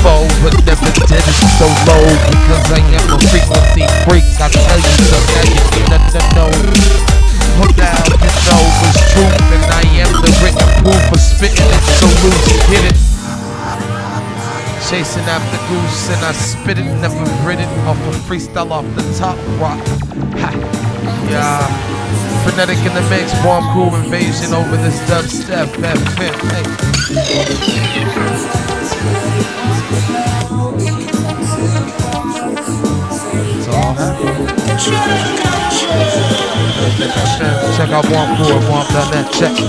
for, but never did it so low. Because I am a frequency freak, I tell you so now you need to know. Hold down, you know it's true. And I am the written proof for spitting it so loose, hit it. Chasing after goose and I spit it, never ridden off a freestyle off the top rock. Ha, yeah. Frenetic in the mix, BWOMP Crew invasion over this Dubstep FM. Check out BWOMP Crew at Womp.net. Check.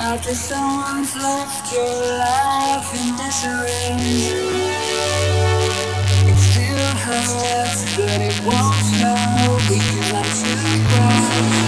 After someone's left your life in misery, it still hurts, but it won't know because I'm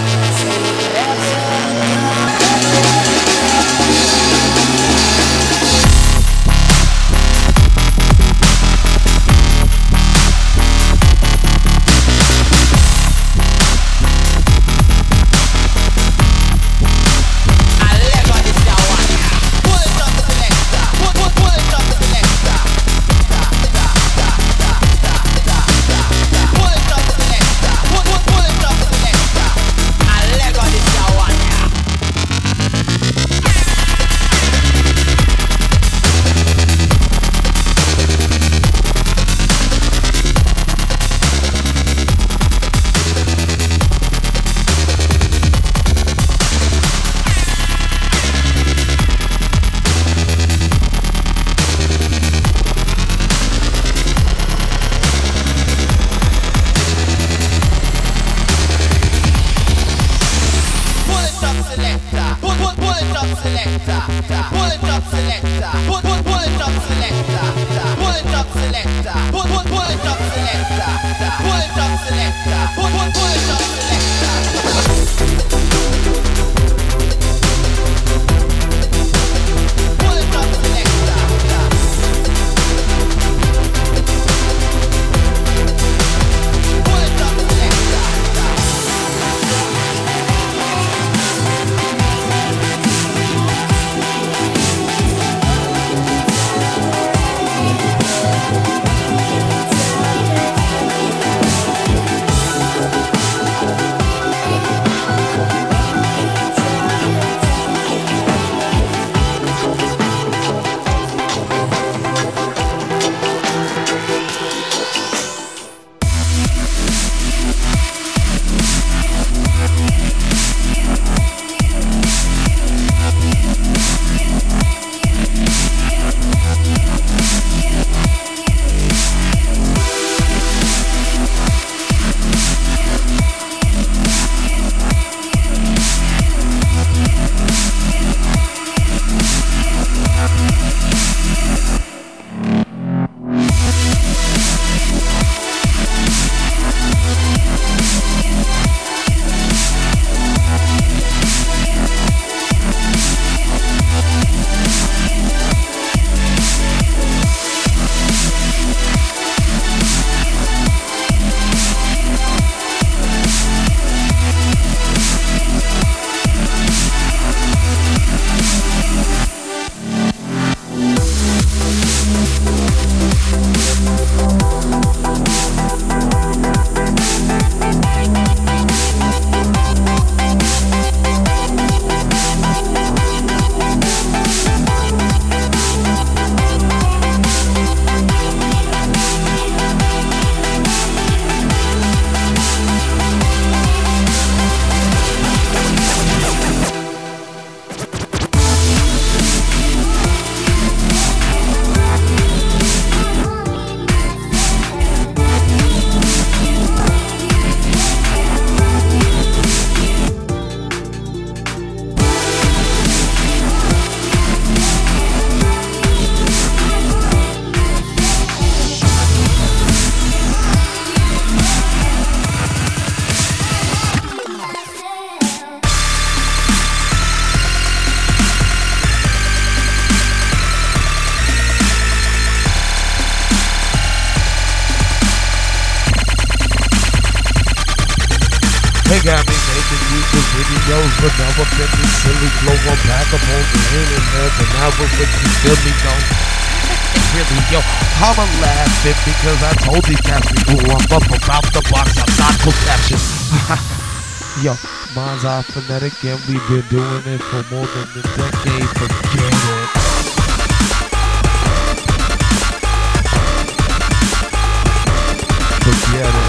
making YouTube videos, but now I'm feeling silly. Blow on back up on the internet, and I was like, you feel me, no? Really, yo, I'ma laugh it because I told these cats before I'm up about the box, I'm not contraption. Yo, Mindzai, Frenetic, and we've been doing it for more than a decade, forget it. Forget it.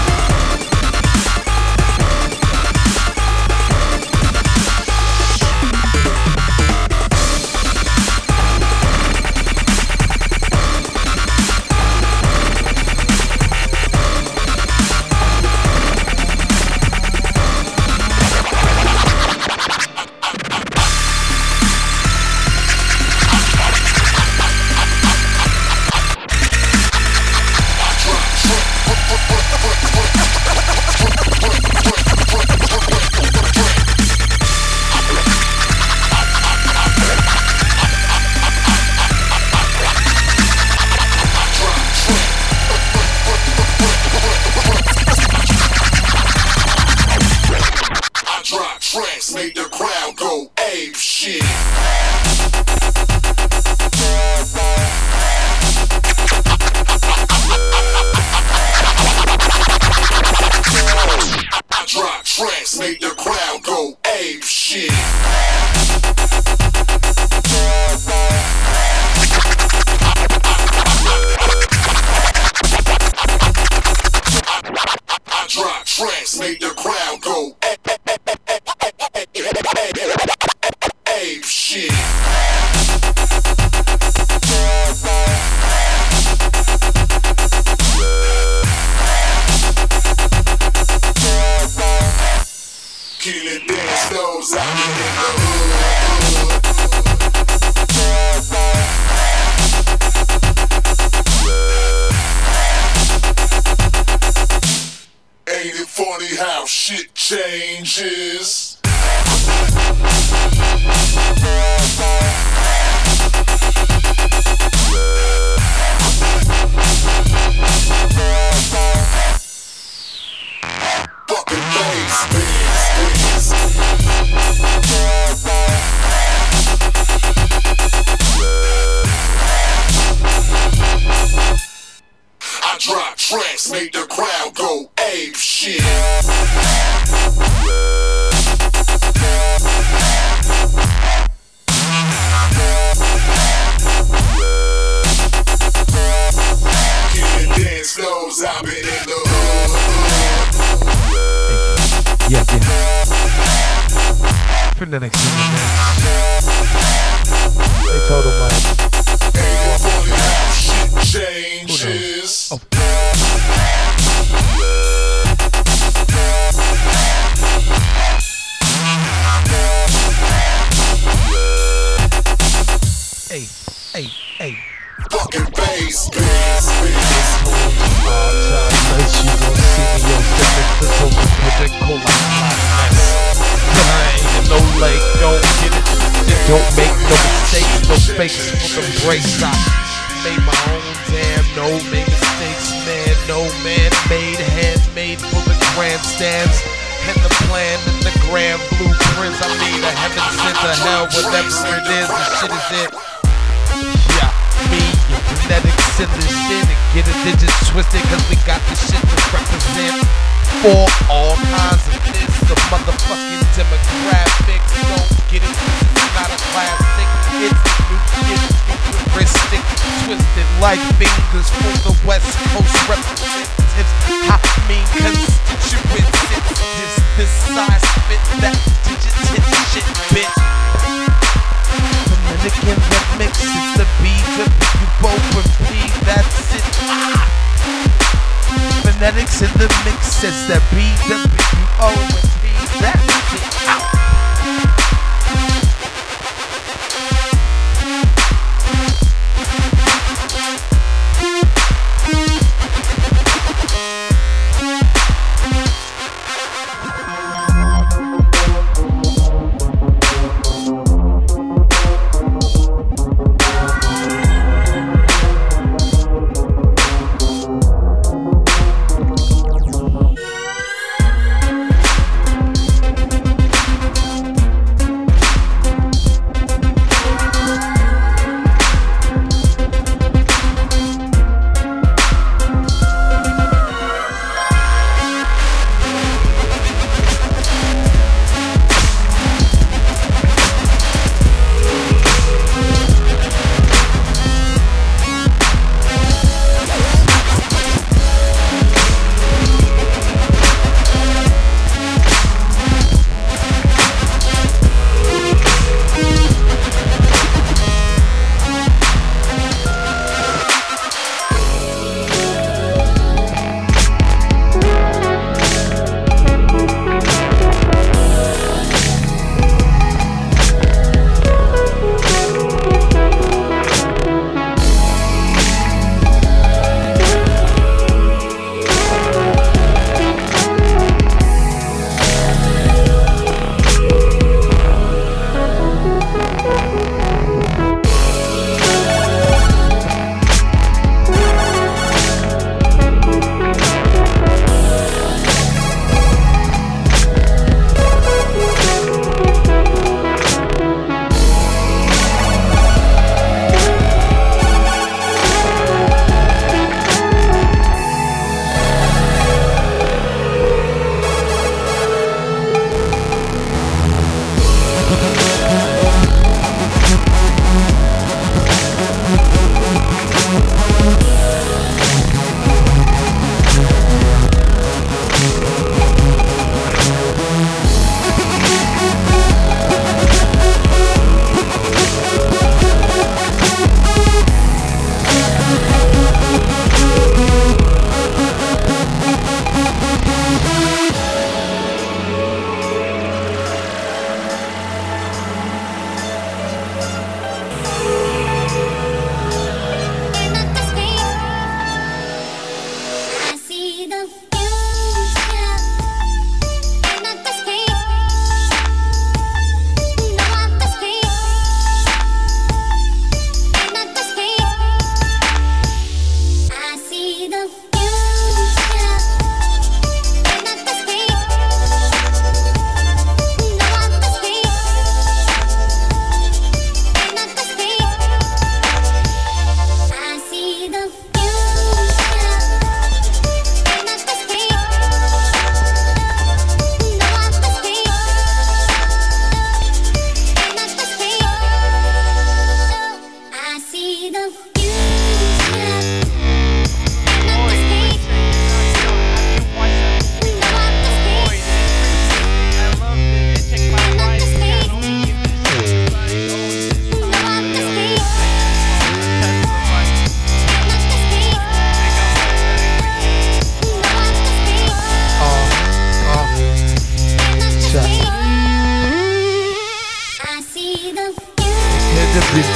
100 bliss,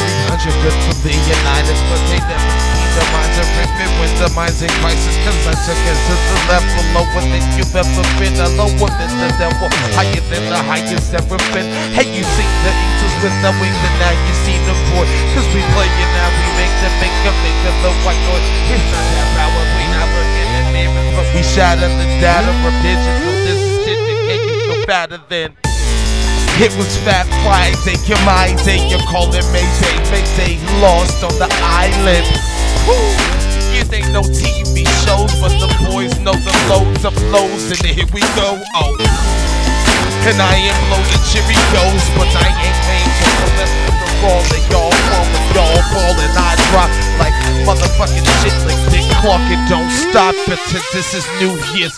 100 bliss from the United, but they never see the minds of rhythmic when the minds in crisis. Cause I took it to the level lower than you've ever been, a lower than the devil, higher than the highest ever been. Hey, you see the angels with the wings and now you see the void. Cause we play and now we make the maker the white noise. It's not that power, we not look in the mirror, but we shatter the data from digital. This is shit that can't you feel fatter than. It was fat flies, take your mind, take your call it Mayday, lost on the island. Woo! It ain't no TV shows, but the boys know the loads of lows, and here we go, oh. And I ain't loaded Cheerios, but I ain't paying for the rest of the wrong that y'all falling, y'all falling. I drop like motherfucking shit like Dick Clark, it don't stop, but this is New Year's.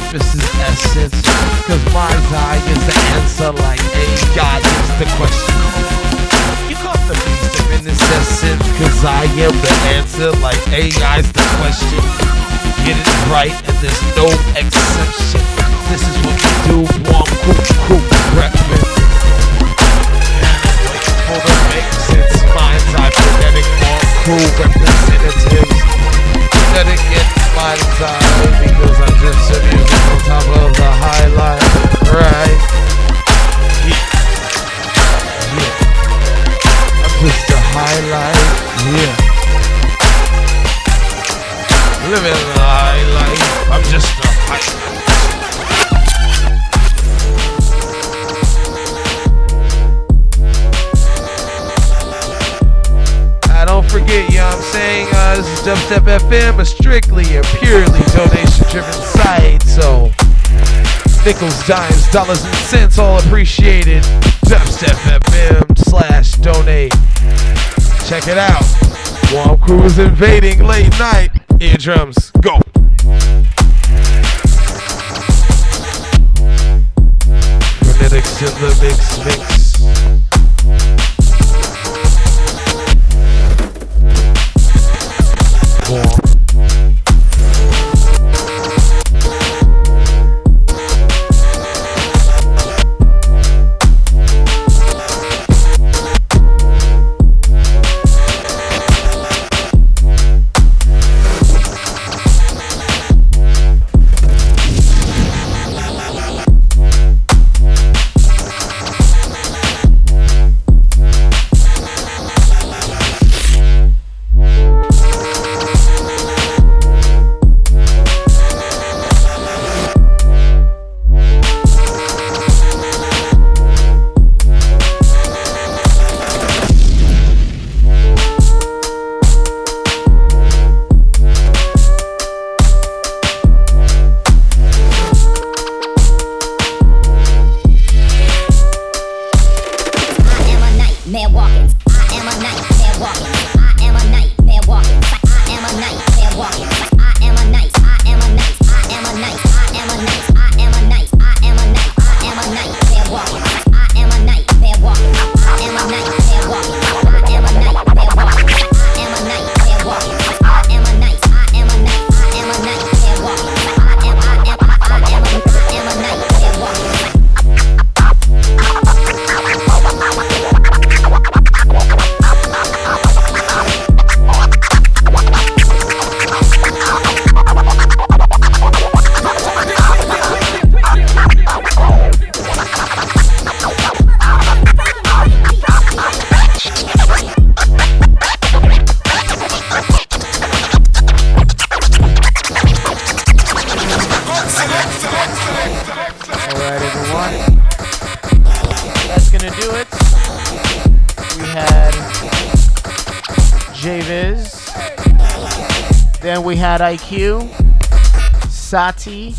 This is essence, cause my eye is the answer like AI is the question. You got the beast of in this essence, cause I am the answer like AI's the question. Get it right and there's no exception. This is what we do, Womp Crew breakfast. For the mix, it's Mind's Eye, Frenetic, Womp Crew representatives. Frenetic and Mind's Eye, because I distribute on top of the highlight, right? Yeah, yeah. I push the highlight, yeah. Living the highlight, I'm just a highlight. Forget, you know what I'm saying? This is Dubstep FM, a strictly and purely donation-driven site. So, nickels, dimes, dollars, and cents, all appreciated. Dubstep FM/donate. Check it out. Womp Crew is invading late night. Eardrums, go. Phonetics in the mix. J-Biz. Then we had IQ, Sadi,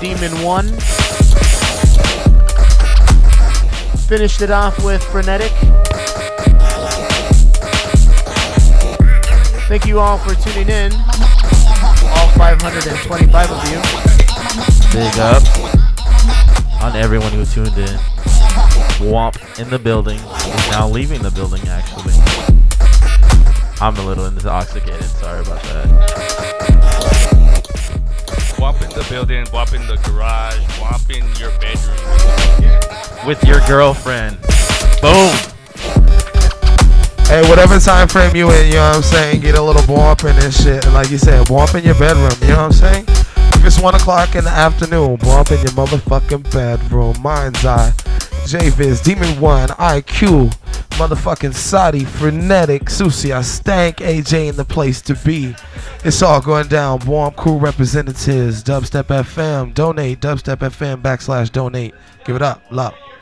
Demon One. Finished it off with Frenetic. Thank you all for tuning in, all 525 of you. Big up on everyone who tuned in. Womp in the building is now leaving the building, actually. I'm a little intoxicated, sorry about that. Womp in the building, Womp in the garage, Womp in your bedroom. With your girlfriend. Boom! Hey, whatever time frame you in, you know what I'm saying? Get a little womp in this shit. And like you said, womp in your bedroom, you know what I'm saying? If it's 1 o'clock in the afternoon, womp in your motherfucking bedroom. Mindzai, J-Viz, Demon One, IQ, motherfucking Sadi, Frenetic, Susi, I Stank, AJ in the place to be. It's all going down. Womp Crew representatives, Dubstep FM, donate, Dubstep FM / donate. Give it up, love.